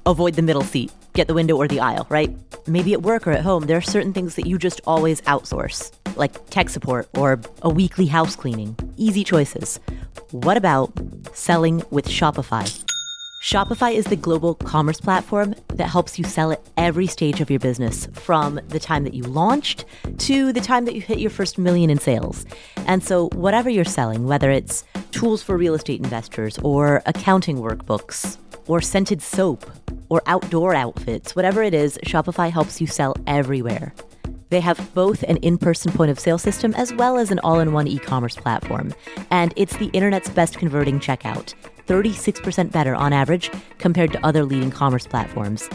avoid the middle seat, get the window or the aisle, right? Maybe at work or at home, there are certain things that you just always outsource, like tech support or a weekly house cleaning. Easy choices. What about selling with Shopify? Shopify is the global commerce platform that helps you sell at every stage of your business, from the time that you launched to the time that you hit your first $1 million in sales. And so whatever you're selling, whether it's tools for real estate investors or accounting workbooks or scented soap or outdoor outfits, whatever it is, Shopify helps you sell everywhere. They have both an in-person point-of-sale system as well as an all-in-one e-commerce platform. And it's the internet's best converting checkout, 36% better on average compared to other leading commerce platforms.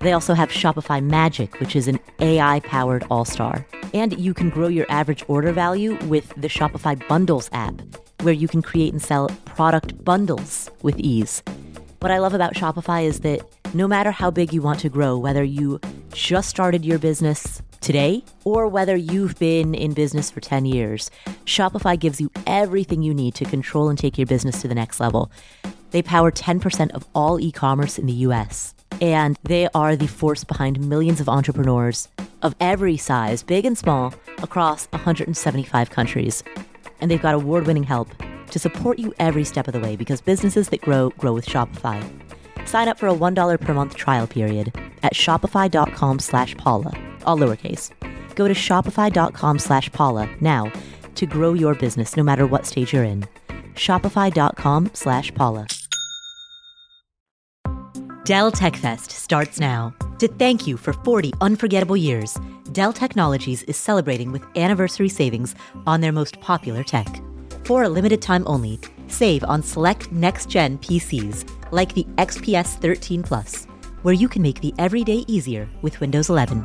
They also have Shopify Magic, which is an AI-powered all-star. And you can grow your average order value with the Shopify Bundles app, where you can create and sell product bundles with ease. What I love about Shopify is that no matter how big you want to grow, whether you just started your business today, or whether you've been in business for 10 years, Shopify gives you everything you need to control and take your business to the next level. They power 10% of all e-commerce in the US, and they are the force behind millions of entrepreneurs of every size, big and small, across 175 countries. And they've got award-winning help to support you every step of the way, because businesses that grow with Shopify. Sign up for a $1 per month trial period at shopify.com/Paula, all lowercase. Go to shopify.com/Paula now to grow your business no matter what stage you're in. Shopify.com/Paula. Dell Tech Fest starts now. To thank you for 40 unforgettable years, Dell Technologies is celebrating with anniversary savings on their most popular tech. For a limited time only, save on select next-gen PCs like the XPS 13 Plus, where you can make the everyday easier with Windows 11.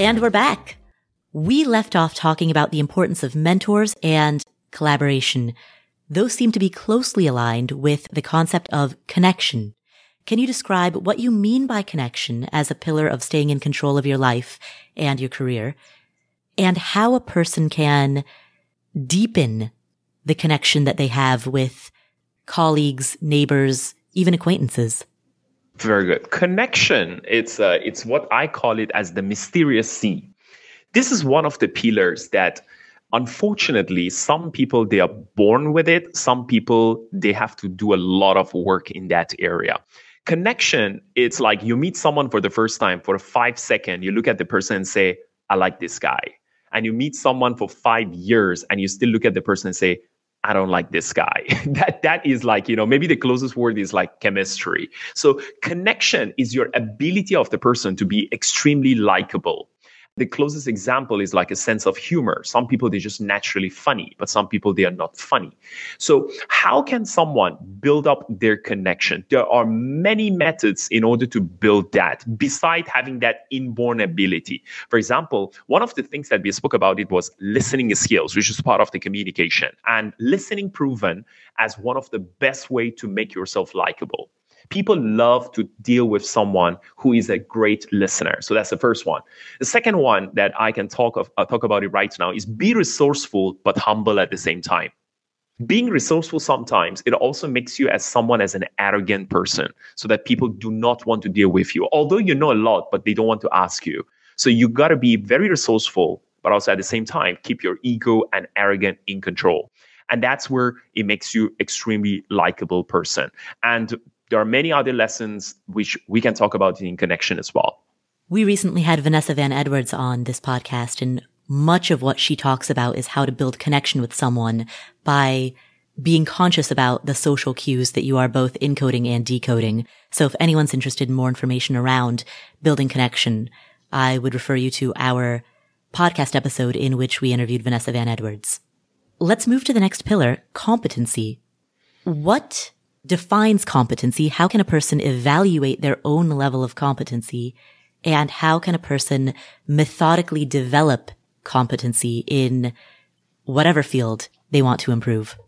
And we're back. We left off talking about the importance of mentors and collaboration. Those seem to be closely aligned with the concept of connection. Can you describe what you mean by connection as a pillar of staying in control of your life and your career, and how a person can deepen the connection that they have with colleagues, neighbors, even acquaintances? Very good. Connection, it's what I call it as the mysterious C. This is one of the pillars that, unfortunately, some people, they are born with it. Some people, they have to do a lot of work in that area. Connection, it's like you meet someone for the first time for 5 seconds. You look at the person and say, I like this guy. And you meet someone for 5 years and you still look at the person and say, I don't like this guy. That is like, maybe the closest word is like chemistry. So connection is your ability of the person to be extremely likable. The closest example is like a sense of humor. Some people, they're just naturally funny, but some people, they are not funny. So how can someone build up their connection? There are many methods in order to build that, besides having that inborn ability. For example, one of the things that we spoke about, it was listening skills, which is part of the communication. And listening proven as one of the best way to make yourself likable. People love to deal with someone who is a great listener. So that's the first one. The second one that I can talk about it right now is be resourceful but humble at the same time. Being resourceful sometimes, it also makes you as an arrogant person so that people do not want to deal with you. Although you know a lot, but they don't want to ask you. So you got to be very resourceful, but also at the same time, keep your ego and arrogance in control. And that's where it makes you extremely likable person. And there are many other lessons which we can talk about in connection as well. We recently had Vanessa Van Edwards on this podcast, and much of what she talks about is how to build connection with someone by being conscious about the social cues that you are both encoding and decoding. So if anyone's interested in more information around building connection, I would refer you to our podcast episode in which we interviewed Vanessa Van Edwards. Let's move to the next pillar, competency. What defines competency? How can a person evaluate their own level of competency? And how can a person methodically develop competency in whatever field they want to improve?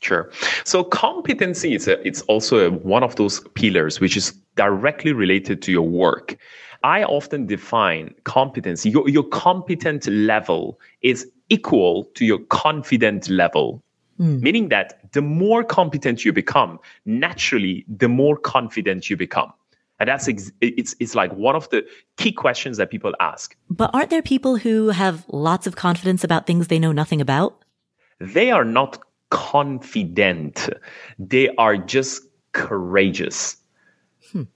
Sure. So competency is also one of those pillars which is directly related to your work. I often define competency, your competent level is equal to your confident level. Meaning that the more competent you become, naturally, the more confident you become. And that's it's like one of the key questions that people ask. But aren't there people who have lots of confidence about things they know nothing about? They are not confident. They are just courageous.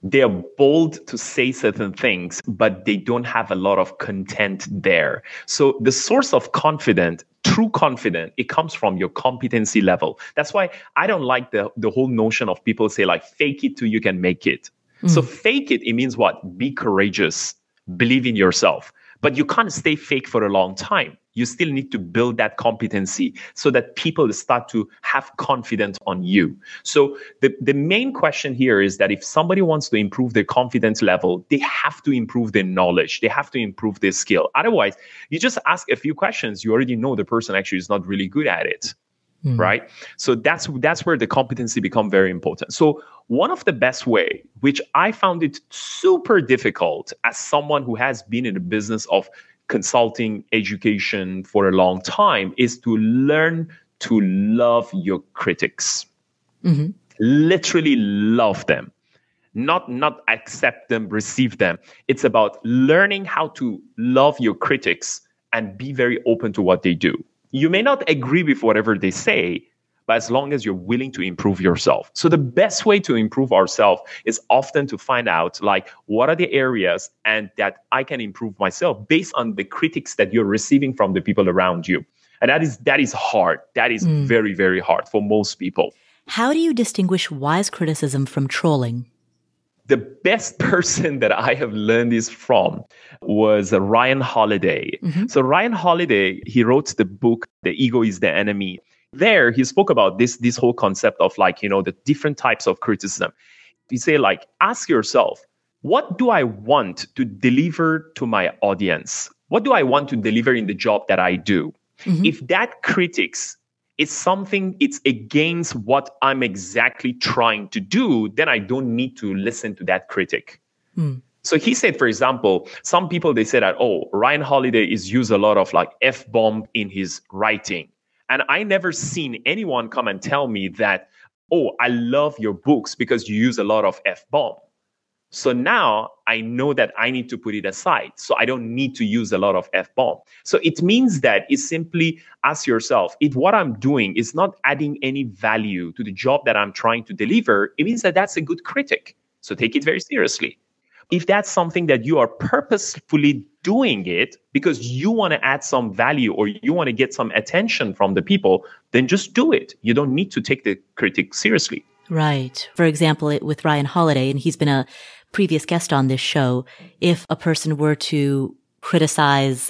They are bold to say certain things, but they don't have a lot of content there. So the source of confidence, true confidence, it comes from your competency level. That's why I don't like the whole notion of people say like, fake it till you can make it. So fake it means what? Be courageous, believe in yourself. But you can't stay fake for a long time. You still need to build that competency so that people start to have confidence on you. So the main question here is that if somebody wants to improve their confidence level, they have to improve their knowledge. They have to improve their skill. Otherwise, you just ask a few questions. You already know the person actually is not really good at it, right? So that's where the competency become very important. So one of the best way, which I found it super difficult as someone who has been in the business of consulting education for a long time, is to learn to love your critics. Literally love them, not accept them, receive them. It's about learning how to love your critics and be very open to what they do. You may not agree with whatever they say, but as long as you're willing to improve yourself. So the best way to improve ourselves is often to find out, like, what are the areas and that I can improve myself based on the critics that you're receiving from the people around you. And that is hard. That is very, very hard for most people. How do you distinguish wise criticism from trolling? The best person that I have learned this from was Ryan Holiday. Mm-hmm. So Ryan Holiday, he wrote the book, The Ego is the Enemy. There, he spoke about this whole concept of, like, you know, the different types of criticism. He say, like, ask yourself, what do I want to deliver to my audience? What do I want to deliver in the job that I do? Mm-hmm. If that critics is something, it's against what I'm exactly trying to do, then I don't need to listen to that critic. Mm. So he said, for example, some people, they say that, oh, Ryan Holiday is used a lot of, like, F-bomb in his writing. And I never seen anyone come and tell me that, oh, I love your books because you use a lot of F-bomb. So now I know that I need to put it aside. So I don't need to use a lot of F-bomb. So it means that it's simply ask yourself, if what I'm doing is not adding any value to the job that I'm trying to deliver, it means that that's a good critic. So take it very seriously. If that's something that you are purposefully doing it because you want to add some value or you want to get some attention from the people, then just do it. You don't need to take the critic seriously. Right. For example, with Ryan Holiday, and he's been a previous guest on this show, if a person were to criticize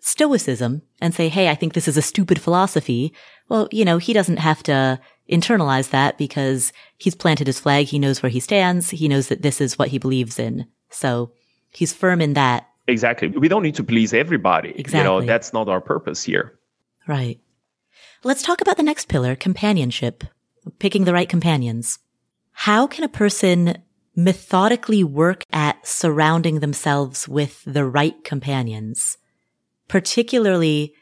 Stoicism and say, hey, I think this is a stupid philosophy, well, you know, he doesn't have to internalize that because he's planted his flag. He knows where he stands. He knows that this is what he believes in. So he's firm in that. Exactly. We don't need to please everybody. Exactly. You know, that's not our purpose here. Right. Let's talk about the next pillar, companionship, picking the right companions. How can a person methodically work at surrounding themselves with the right companions, particularly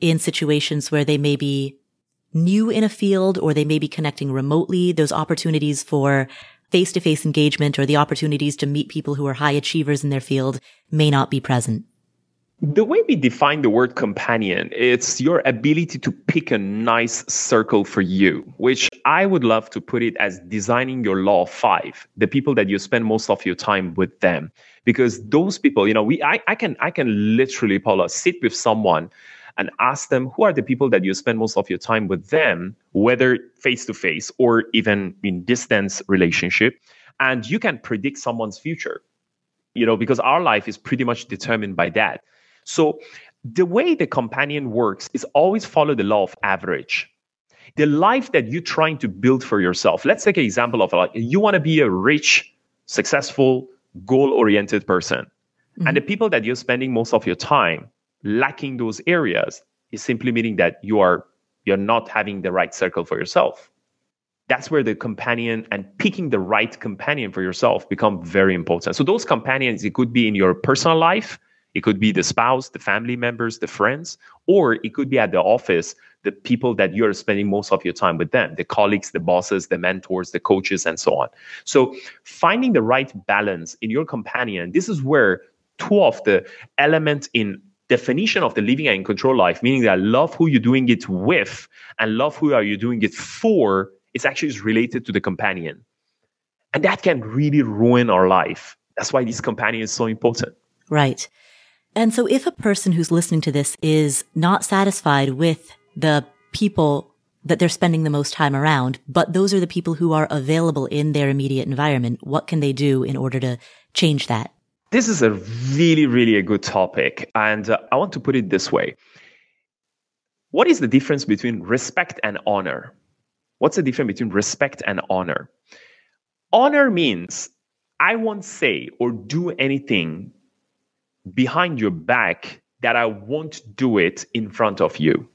in situations where they may be new in a field or they may be connecting remotely, those opportunities for face-to-face engagement or the opportunities to meet people who are high achievers in their field may not be present? The way we define the word companion, it's your ability to pick a nice circle for you, which I would love to put it as designing your law of five, the people that you spend most of your time with them. Because those people, you know, I can literally, Paula, sit with someone and ask them, who are the people that you spend most of your time with them, whether face-to-face or even in distance relationship, and you can predict someone's future, you know, because our life is pretty much determined by that. So the way the companion works is always follow the law of average. The life that you're trying to build for yourself, let's take an example of, like, you want to be a rich, successful, goal-oriented person. Mm-hmm. And the people that you're spending most of your time lacking those areas is simply meaning that you're not having the right circle for yourself. That's where the companion and picking the right companion for yourself become very important. So those companions, it could be in your personal life, it could be the spouse, the family members, the friends, or it could be at the office, the people that you're spending most of your time with them, the colleagues, the bosses, the mentors, the coaches, and so on. So finding the right balance in your companion, this is where two of the elements in definition of the living and in control life, meaning that love who you're doing it with and love who are you doing it for, is actually is related to the companion. And that can really ruin our life. That's why this companion is so important. Right. And so if a person who's listening to this is not satisfied with the people that they're spending the most time around, but those are the people who are available in their immediate environment, what can they do in order to change that? This is a really, really a good topic. And I want to put it this way. What is the difference between respect and honor? What's the difference between respect and honor? Honor means I won't say or do anything behind your back that I won't do it in front of you.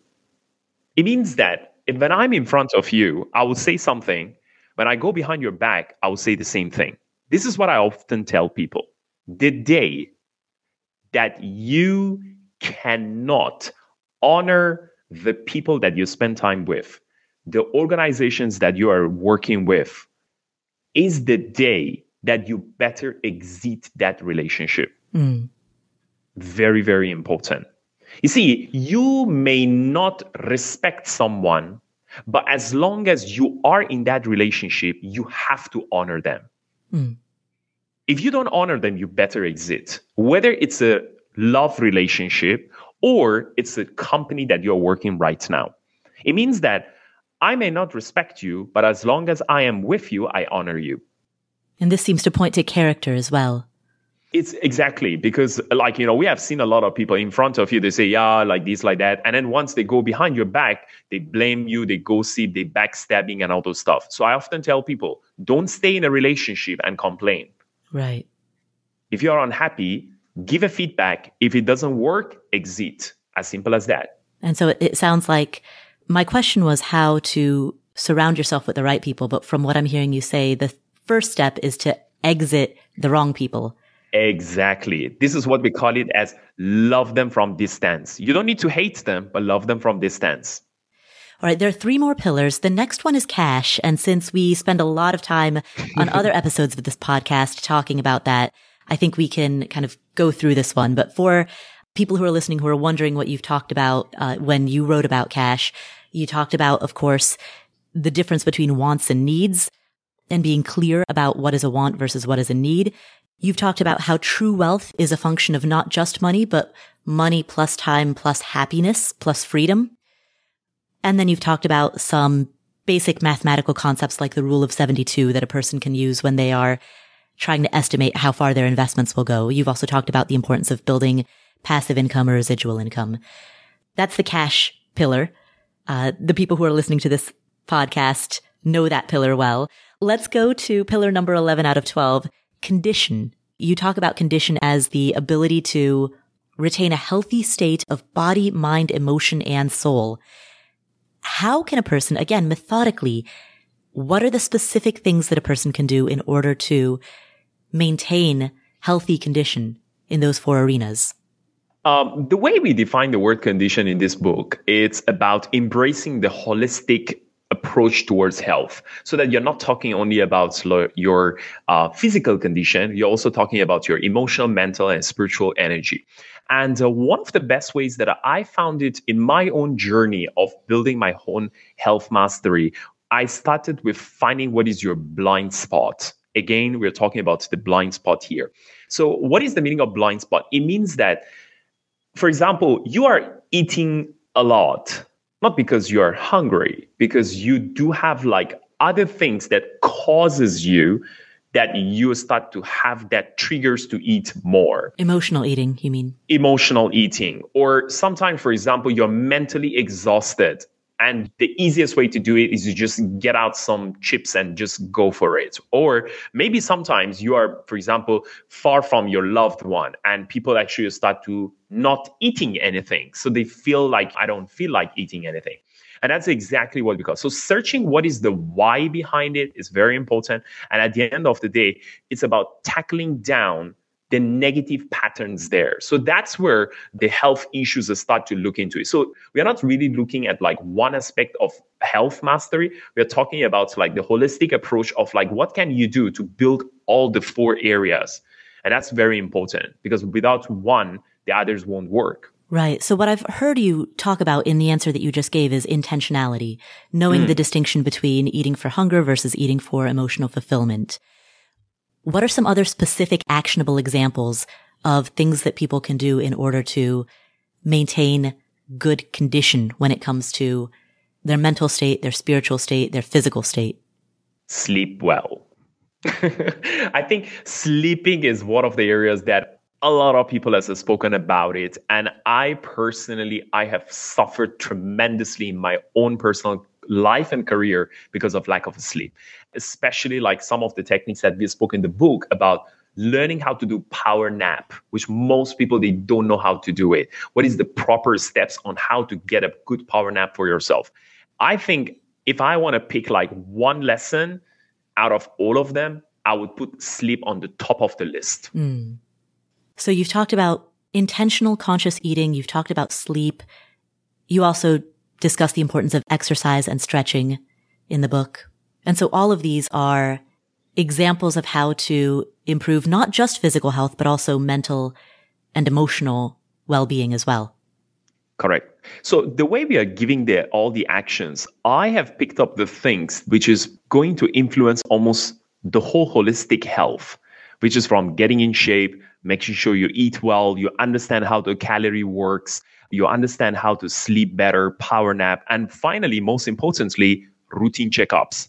It means that when I'm in front of you, I will say something. When I go behind your back, I will say the same thing. This is what I often tell people. The day that you cannot honor the people that you spend time with, the organizations that you are working with, is the day that you better exit that relationship. Mm. Very, very important. You see, you may not respect someone, But as long as you are in that relationship, you have to honor them. Mm. If you don't honor them, you better exit. Whether it's a love relationship or it's a company that you're working right now. It means that I may not respect you, but as long as I am with you, I honor you. And this seems to point to character as well. It's exactly, because we have seen a lot of people in front of you, they say, yeah, like this, like that. And then once they go behind your back, they blame you, they gossip, they backstabbing and all those stuff. So I often tell people, don't stay in a relationship and complain. Right. If you are unhappy, give a feedback. If it doesn't work, exit. As simple as that. And so it sounds like my question was how to surround yourself with the right people. But from what I'm hearing you say, the first step is to exit the wrong people. Exactly. This is what we call it as love them from distance. You don't need to hate them, but love them from distance. All right. There are three more pillars. The next one is cash. And since we spend a lot of time on other episodes of this podcast talking about that, I think we can kind of go through this one. But for people who are listening who are wondering what you've talked about when you wrote about cash, you talked about, of course, the difference between wants and needs and being clear about what is a want versus what is a need. You've talked about how true wealth is a function of not just money, but money plus time plus happiness plus freedom. And then you've talked about some basic mathematical concepts like the rule of 72 that a person can use when they are trying to estimate how far their investments will go. You've also talked about the importance of building passive income or residual income. That's the cash pillar. The people who are listening to this podcast know that pillar well. Let's go to pillar number 11 out of 12. Condition. You talk about condition as the ability to retain a healthy state of body, mind, emotion, and soul. How can a person, again, methodically, what are the specific things that a person can do in order to maintain healthy condition in those four arenas? The way we define the word condition in this book, it's about embracing the holistic approach towards health, so that you're not talking only about your physical condition, you're also talking about your emotional, mental, and spiritual energy. And one of the best ways that I found it in my own journey of building my own health mastery, I started with finding what is your blind spot. Again, we're talking about the blind spot here. So what is the meaning of blind spot? It means that, for example, you are eating a lot, not because you are hungry, because you do have other things that causes you that you start to have that triggers to eat more. Emotional eating, you mean? Emotional eating. Or sometimes, for example, you're mentally exhausted. And the easiest way to do it is to just get out some chips and just go for it. Or maybe sometimes you are, for example, far from your loved one and people actually start to not eating anything. So they feel like, I don't feel like eating anything. And that's exactly what we call. So searching what is the why behind it is very important. And at the end of the day, it's about tackling down the negative patterns there. So that's where the health issues start to look into it. So we are not really looking at one aspect of health mastery. We're talking about the holistic approach of what can you do to build all the four areas. And that's very important because without one, the others won't work. Right. So what I've heard you talk about in the answer that you just gave is intentionality, knowing the distinction between eating for hunger versus eating for emotional fulfillment. What are some other specific actionable examples of things that people can do in order to maintain good condition when it comes to their mental state, their spiritual state, their physical state? Sleep well. I think sleeping is one of the areas that a lot of people have spoken about it. And I have suffered tremendously in my own personal life and career because of lack of sleep, especially some of the techniques that we spoke in the book about learning how to do power nap, which most people, they don't know how to do it. What is the proper steps on how to get a good power nap for yourself? I think if I want to pick one lesson out of all of them, I would put sleep on the top of the list. Mm. So you've talked about intentional conscious eating. You've talked about sleep. You also discuss the importance of exercise and stretching in the book. And so all of these are examples of how to improve not just physical health, but also mental and emotional well-being as well. Correct. So the way we are giving there all the actions, I have picked up the things which is going to influence almost the whole holistic health, which is from getting in shape, making sure you eat well, you understand how the calorie works, you understand how to sleep better, power nap, and finally, most importantly, routine checkups.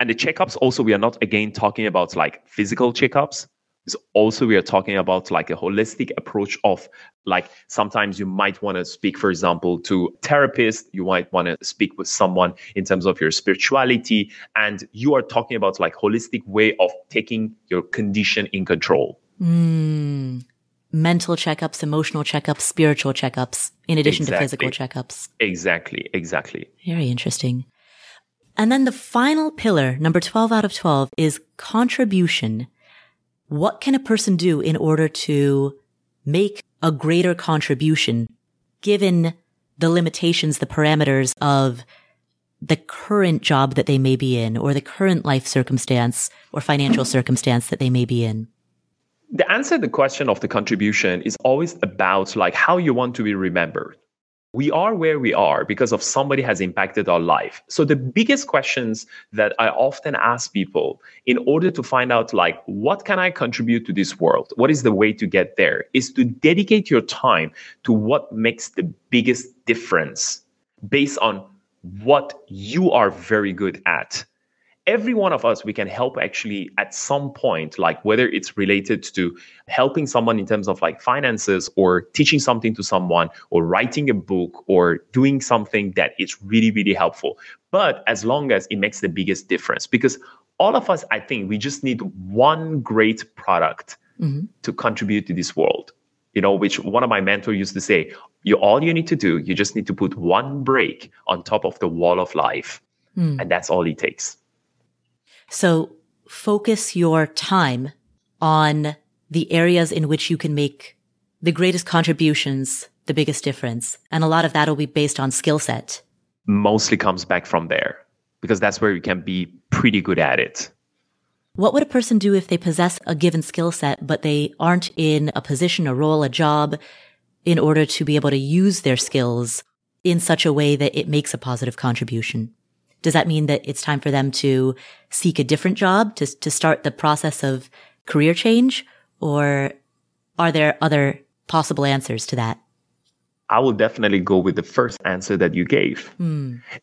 And the checkups also, we are not again talking about like physical checkups. It's also we are talking about like a holistic approach of like sometimes you might want to speak, for example, to a therapist. You might want to speak with someone in terms of your spirituality. And you are talking about like holistic way of taking your condition in control. Mental checkups, emotional checkups, spiritual checkups, in addition to physical checkups. Exactly. Very interesting. And then the final pillar, number 12 out of 12, is contribution. What can a person do in order to make a greater contribution given the limitations, the parameters of the current job that they may be in or the current life circumstance or financial circumstance that they may be in? The answer to the question of the contribution is always about like how you want to be remembered. We are where we are because of somebody has impacted our life. So the biggest questions that I often ask people in order to find out like, what can I contribute to this world? What is the way to get there? Is to dedicate your time to what makes the biggest difference based on what you are very good at. Every one of us, we can help actually at some point, like whether it's related to helping someone in terms of like finances or teaching something to someone or writing a book or doing something that is really, really helpful. But as long as it makes the biggest difference, because all of us, I think we just need one great product to contribute to this world, you know, which one of my mentors used to say, all you need to do, you just need to put one brick on top of the wall of life. And that's all it takes. So focus your time on the areas in which you can make the greatest contributions, the biggest difference. And a lot of that will be based on skill set. Mostly comes back from there because that's where you can be pretty good at it. What would a person do if they possess a given skill set, but they aren't in a position, a role, a job in order to be able to use their skills in such a way that it makes a positive contribution? Does that mean that it's time for them to seek a different job, to start the process of career change? Or are there other possible answers to that? I will definitely go with the first answer that you gave.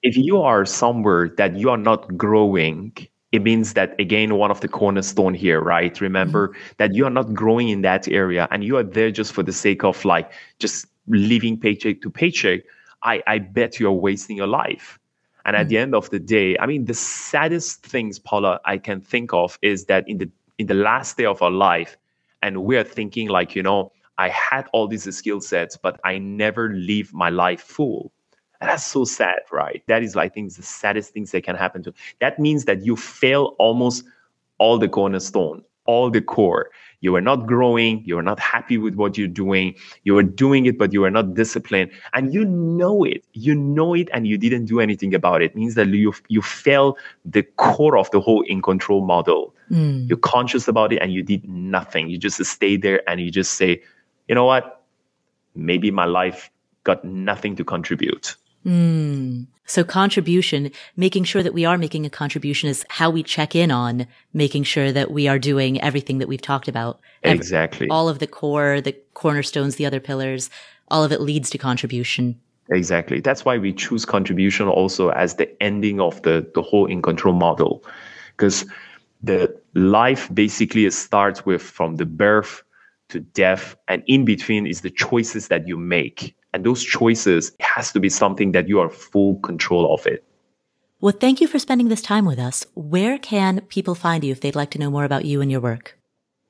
If you are somewhere that you are not growing, it means that, again, one of the cornerstone here, right? Remember that you are not growing in that area and you are there just for the sake of like just living paycheck to paycheck. I bet you're wasting your life. And at the end of the day, I mean, the saddest things, Paula, I can think of is that in the last day of our life, and we're thinking like, you know, I had all these skill sets, but I never live my life full. And that's so sad, right? That is, I think, the saddest things that can happen to. That means that you fail almost all the cornerstone, all the core. You are not growing. You are not happy with what you're doing. You are doing it, but you are not disciplined. And you know it. You know it, and you didn't do anything about it. It means that you fail the core of the whole In Control model. You're conscious about it, and you did nothing. You just stay there, and you just say, you know what? Maybe my life got nothing to contribute. So contribution, making sure that we are making a contribution is how we check in on making sure that we are doing everything that we've talked about. Exactly. All of the core, the cornerstones, the other pillars, all of it leads to contribution. Exactly. That's why we choose contribution also as the ending of the whole In Control model, because the life basically starts with from the birth to death, and in between is the choices that you make. And those choices has to be something that you are full control of it. Well, thank you for spending this time with us. Where can people find you if they'd like to know more about you and your work?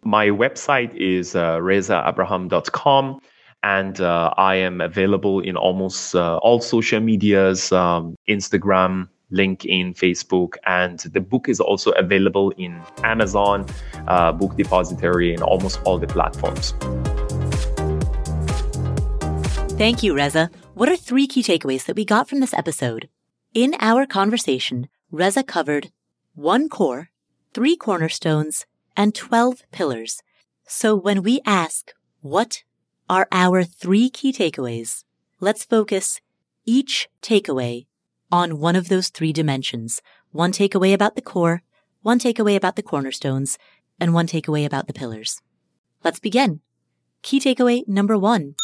My website is rezaabraham.com. And I am available in almost all social medias, Instagram, LinkedIn, Facebook. And the book is also available in Amazon, Book Depository, and almost all the platforms. Thank you, Reza. What are three key takeaways that we got from this episode? In our conversation, Reza covered one core, three cornerstones, and 12 pillars. So when we ask, what are our three key takeaways? let's focus each takeaway on one of those three dimensions. One takeaway about the core, one takeaway about the cornerstones, and one takeaway about the pillars. Let's begin. Key takeaway number one.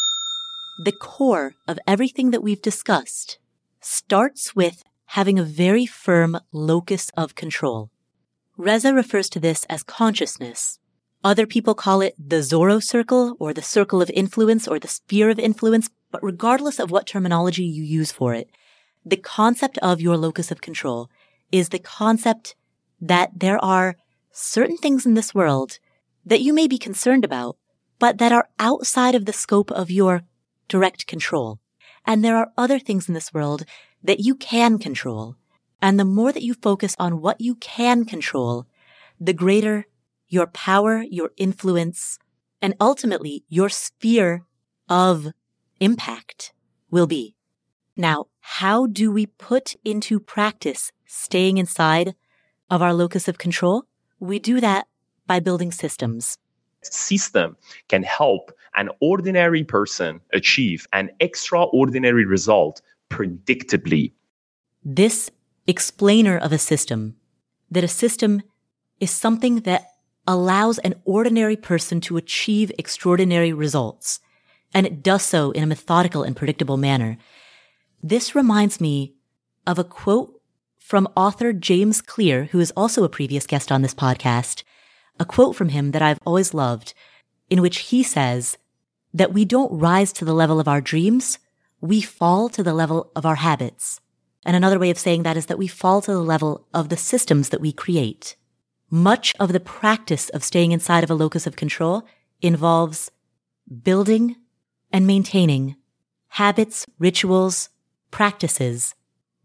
The core of everything that we've discussed starts with having a very firm locus of control. Reza refers to this as consciousness. Other people call it the Zorro circle or the circle of influence or the sphere of influence, but regardless of what terminology you use for it, the concept of your locus of control is the concept that there are certain things in this world that you may be concerned about, but that are outside of the scope of your direct control. And there are other things in this world that you can control. And the more that you focus on what you can control, the greater your power, your influence, and ultimately your sphere of impact will be. Now, how do we put into practice staying inside of our locus of control? We do that by building systems. System can help an ordinary person achieve an extraordinary result predictably. This explainer of a system, that a system is something that allows an ordinary person to achieve extraordinary results, and it does so in a methodical and predictable manner. This reminds me of a quote from author James Clear, who is also a previous guest on this podcast, a quote from him that I've always loved, in which he says that we don't rise to the level of our dreams, we fall to the level of our habits. And another way of saying that is that we fall to the level of the systems that we create. Much of the practice of staying inside of a locus of control involves building and maintaining habits, rituals, practices.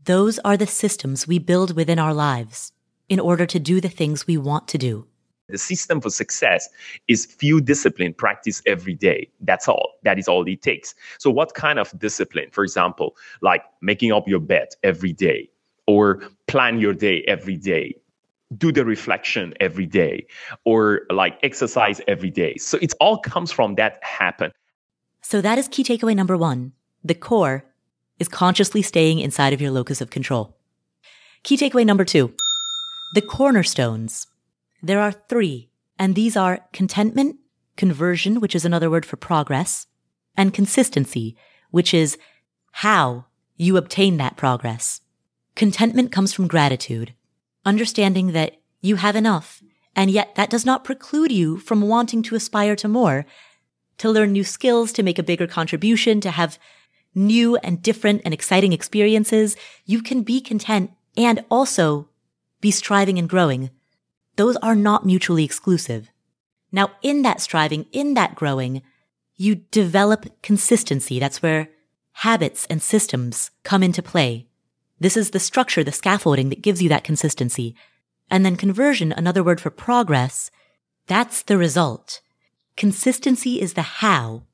Those are the systems we build within our lives in order to do the things we want to do. The system for success is few discipline practice every day. That's all. That is all it takes. So what kind of discipline? For example, like making up your bed every day or plan your day every day. Do the reflection every day or like exercise every day. So it all comes from that happen. So that is key takeaway number one. The core is consciously staying inside of your locus of control. Key takeaway number two, the cornerstones. There are three, and these are contentment, conversion, which is another word for progress, and consistency, which is how you obtain that progress. Contentment comes from gratitude. Understanding that you have enough, and yet that does not preclude you from wanting to aspire to more, to learn new skills, to make a bigger contribution, to have new and different and exciting experiences. You can be content and also be striving and growing. Those are not mutually exclusive. Now, in that striving, in that growing, you develop consistency. That's where habits and systems come into play. This is the structure, the scaffolding that gives you that consistency. And then conversion, another word for progress, that's the result. Consistency is the how.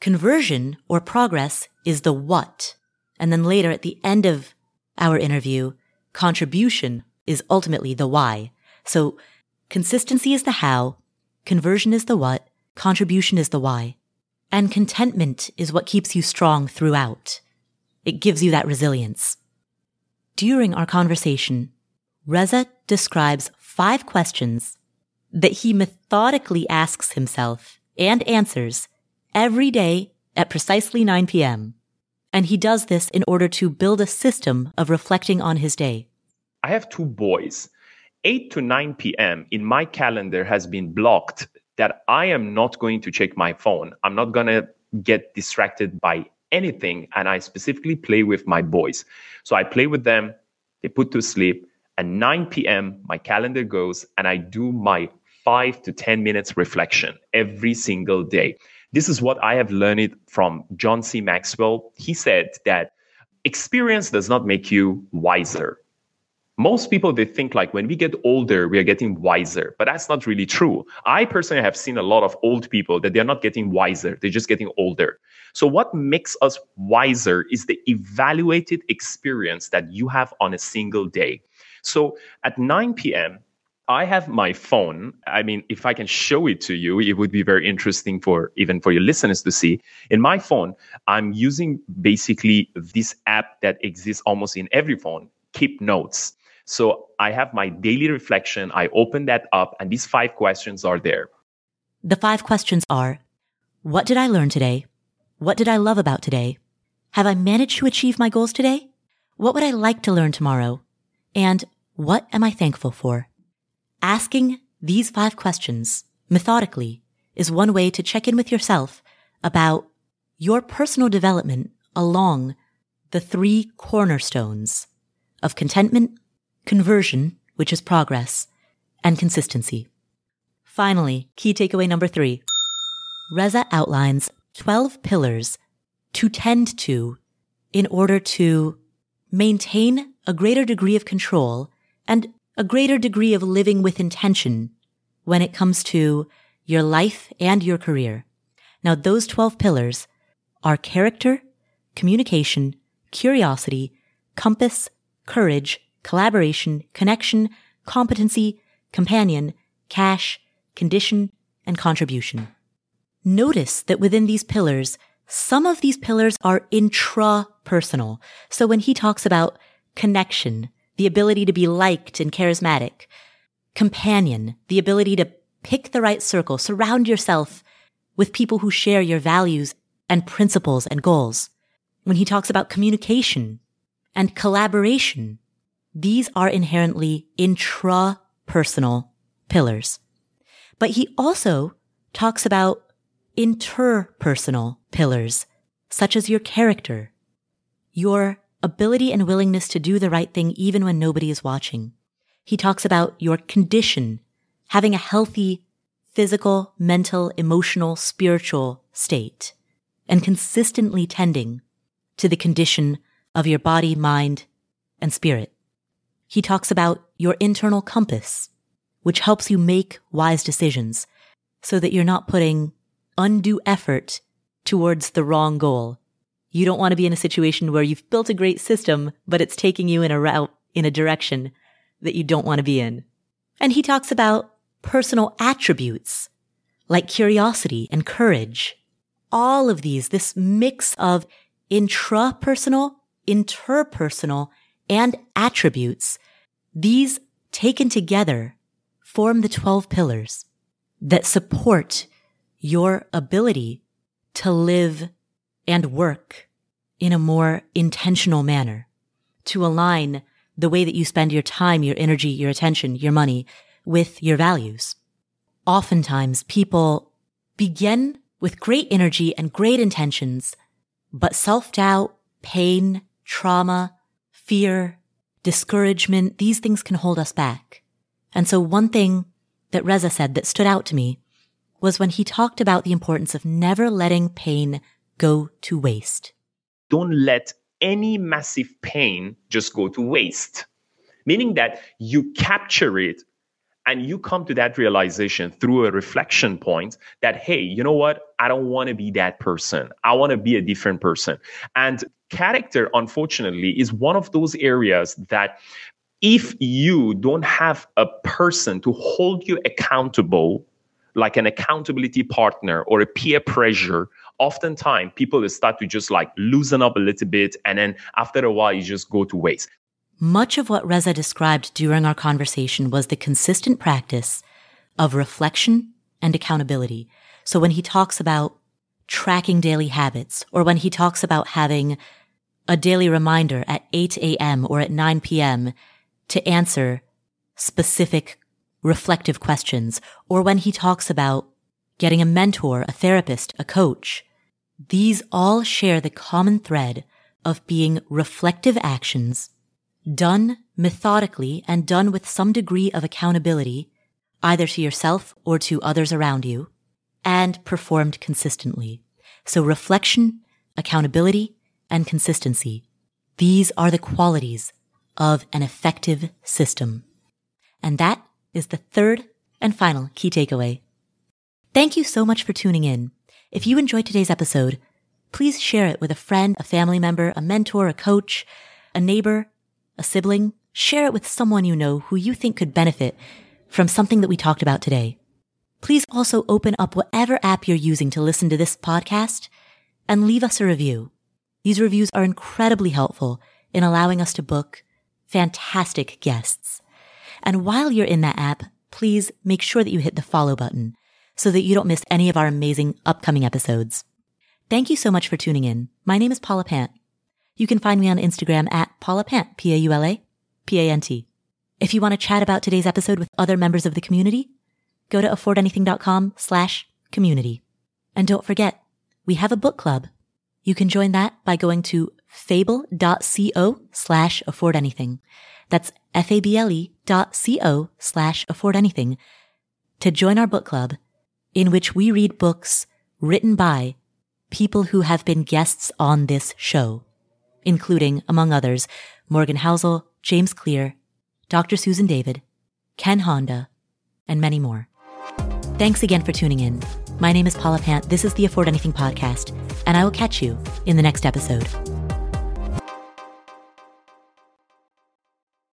Conversion or progress is the what. And then later at the end of our interview, contribution is ultimately the why. So consistency is the how, conversion is the what, contribution is the why. And contentment is what keeps you strong throughout. It gives you that resilience. During our conversation, Reza describes 5 questions that he methodically asks himself and answers every day at precisely 9 p.m. And he does this in order to build a system of reflecting on his day. I have 2 boys. 8 to 9 p.m. in my calendar has been blocked that I am not going to check my phone. I'm not going to get distracted by anything, and I specifically play with my boys. So I play with them, they put to sleep. At 9 p.m., my calendar goes, and I do my 5 to 10 minutes reflection every single day. This is what I have learned from John C. Maxwell. He said that experience does not make you wiser. Most people, they think like when we get older, we are getting wiser, but that's not really true. I personally have seen a lot of old people that they're not getting wiser. They're just getting older. So what makes us wiser is the evaluated experience that you have on a single day. So at 9 p.m., I have my phone. I mean, if I can show it to you, it would be very interesting for even for your listeners to see. In my phone, I'm using basically this app that exists almost in every phone, Keep Notes. So I have my daily reflection. I open that up and these 5 questions are there. The 5 questions are, what did I learn today? What did I love about today? Have I managed to achieve my goals today? What would I like to learn tomorrow? And what am I thankful for? Asking these 5 questions methodically is one way to check in with yourself about your personal development along the 3 cornerstones of contentment, conversion, which is progress, and consistency. Finally, key takeaway number 3. Reza outlines 12 pillars to tend to in order to maintain a greater degree of control and a greater degree of living with intention when it comes to your life and your career. Now, those 12 pillars are character, communication, curiosity, compass, courage, collaboration, connection, competency, companion, cash, condition, and contribution. Notice that within these pillars, some of these pillars are intrapersonal. So when he talks about connection, the ability to be liked and charismatic, companion, the ability to pick the right circle, surround yourself with people who share your values and principles and goals. When he talks about communication and collaboration, these are inherently intrapersonal pillars. But he also talks about interpersonal pillars, such as your character, your ability and willingness to do the right thing even when nobody is watching. He talks about your condition, having a healthy physical, mental, emotional, spiritual state, and consistently tending to the condition of your body, mind, and spirit. He talks about your internal compass, which helps you make wise decisions so that you're not putting undue effort towards the wrong goal. You don't want to be in a situation where you've built a great system, but it's taking you in a route, in a direction that you don't want to be in. And he talks about personal attributes like curiosity and courage. All of these, this mix of intrapersonal, interpersonal, and attributes, these taken together form the 12 pillars that support your ability to live and work in a more intentional manner, to align the way that you spend your time, your energy, your attention, your money with your values. Oftentimes, people begin with great energy and great intentions, but self-doubt, pain, trauma, fear, discouragement, these things can hold us back. And so one thing that Reza said that stood out to me was when he talked about the importance of never letting pain go to waste. Don't let any massive pain just go to waste, meaning that you capture it and you come to that realization through a reflection point that, hey, you know what? I don't want to be that person. I want to be a different person. And character, unfortunately, is one of those areas that if you don't have a person to hold you accountable, like an accountability partner or a peer pressure, oftentimes people start to just like loosen up a little bit. And then after a while, you just go to waste. Much of what Reza described during our conversation was the consistent practice of reflection and accountability. So when he talks about tracking daily habits, or when he talks about having a daily reminder at 8 a.m. or at 9 p.m. to answer specific reflective questions, or when he talks about getting a mentor, a therapist, a coach, these all share the common thread of being reflective actions done methodically and done with some degree of accountability, either to yourself or to others around you, and performed consistently. So reflection, accountability, and consistency. These are the qualities of an effective system. And that is the third and final key takeaway. Thank you so much for tuning in. If you enjoyed today's episode, please share it with a friend, a family member, a mentor, a coach, a neighbor, a sibling. Share it with someone you know who you think could benefit from something that we talked about today. Please also open up whatever app you're using to listen to this podcast and leave us a review. These reviews are incredibly helpful in allowing us to book fantastic guests. And while you're in that app, please make sure that you hit the follow button so that you don't miss any of our amazing upcoming episodes. Thank you so much for tuning in. My name is Paula Pant. You can find me on Instagram at Paula Pant, Paula Pant. If you want to chat about today's episode with other members of the community, go to affordanything.com/community. And don't forget, we have a book club. You can join that by going to fable.co/affordanything. That's fable.co/affordanything to join our book club, in which we read books written by people who have been guests on this show, including, among others, Morgan Housel, James Clear, Dr. Susan David, Ken Honda, and many more. Thanks again for tuning in. My name is Paula Pant. This is the Afford Anything podcast, and I will catch you in the next episode.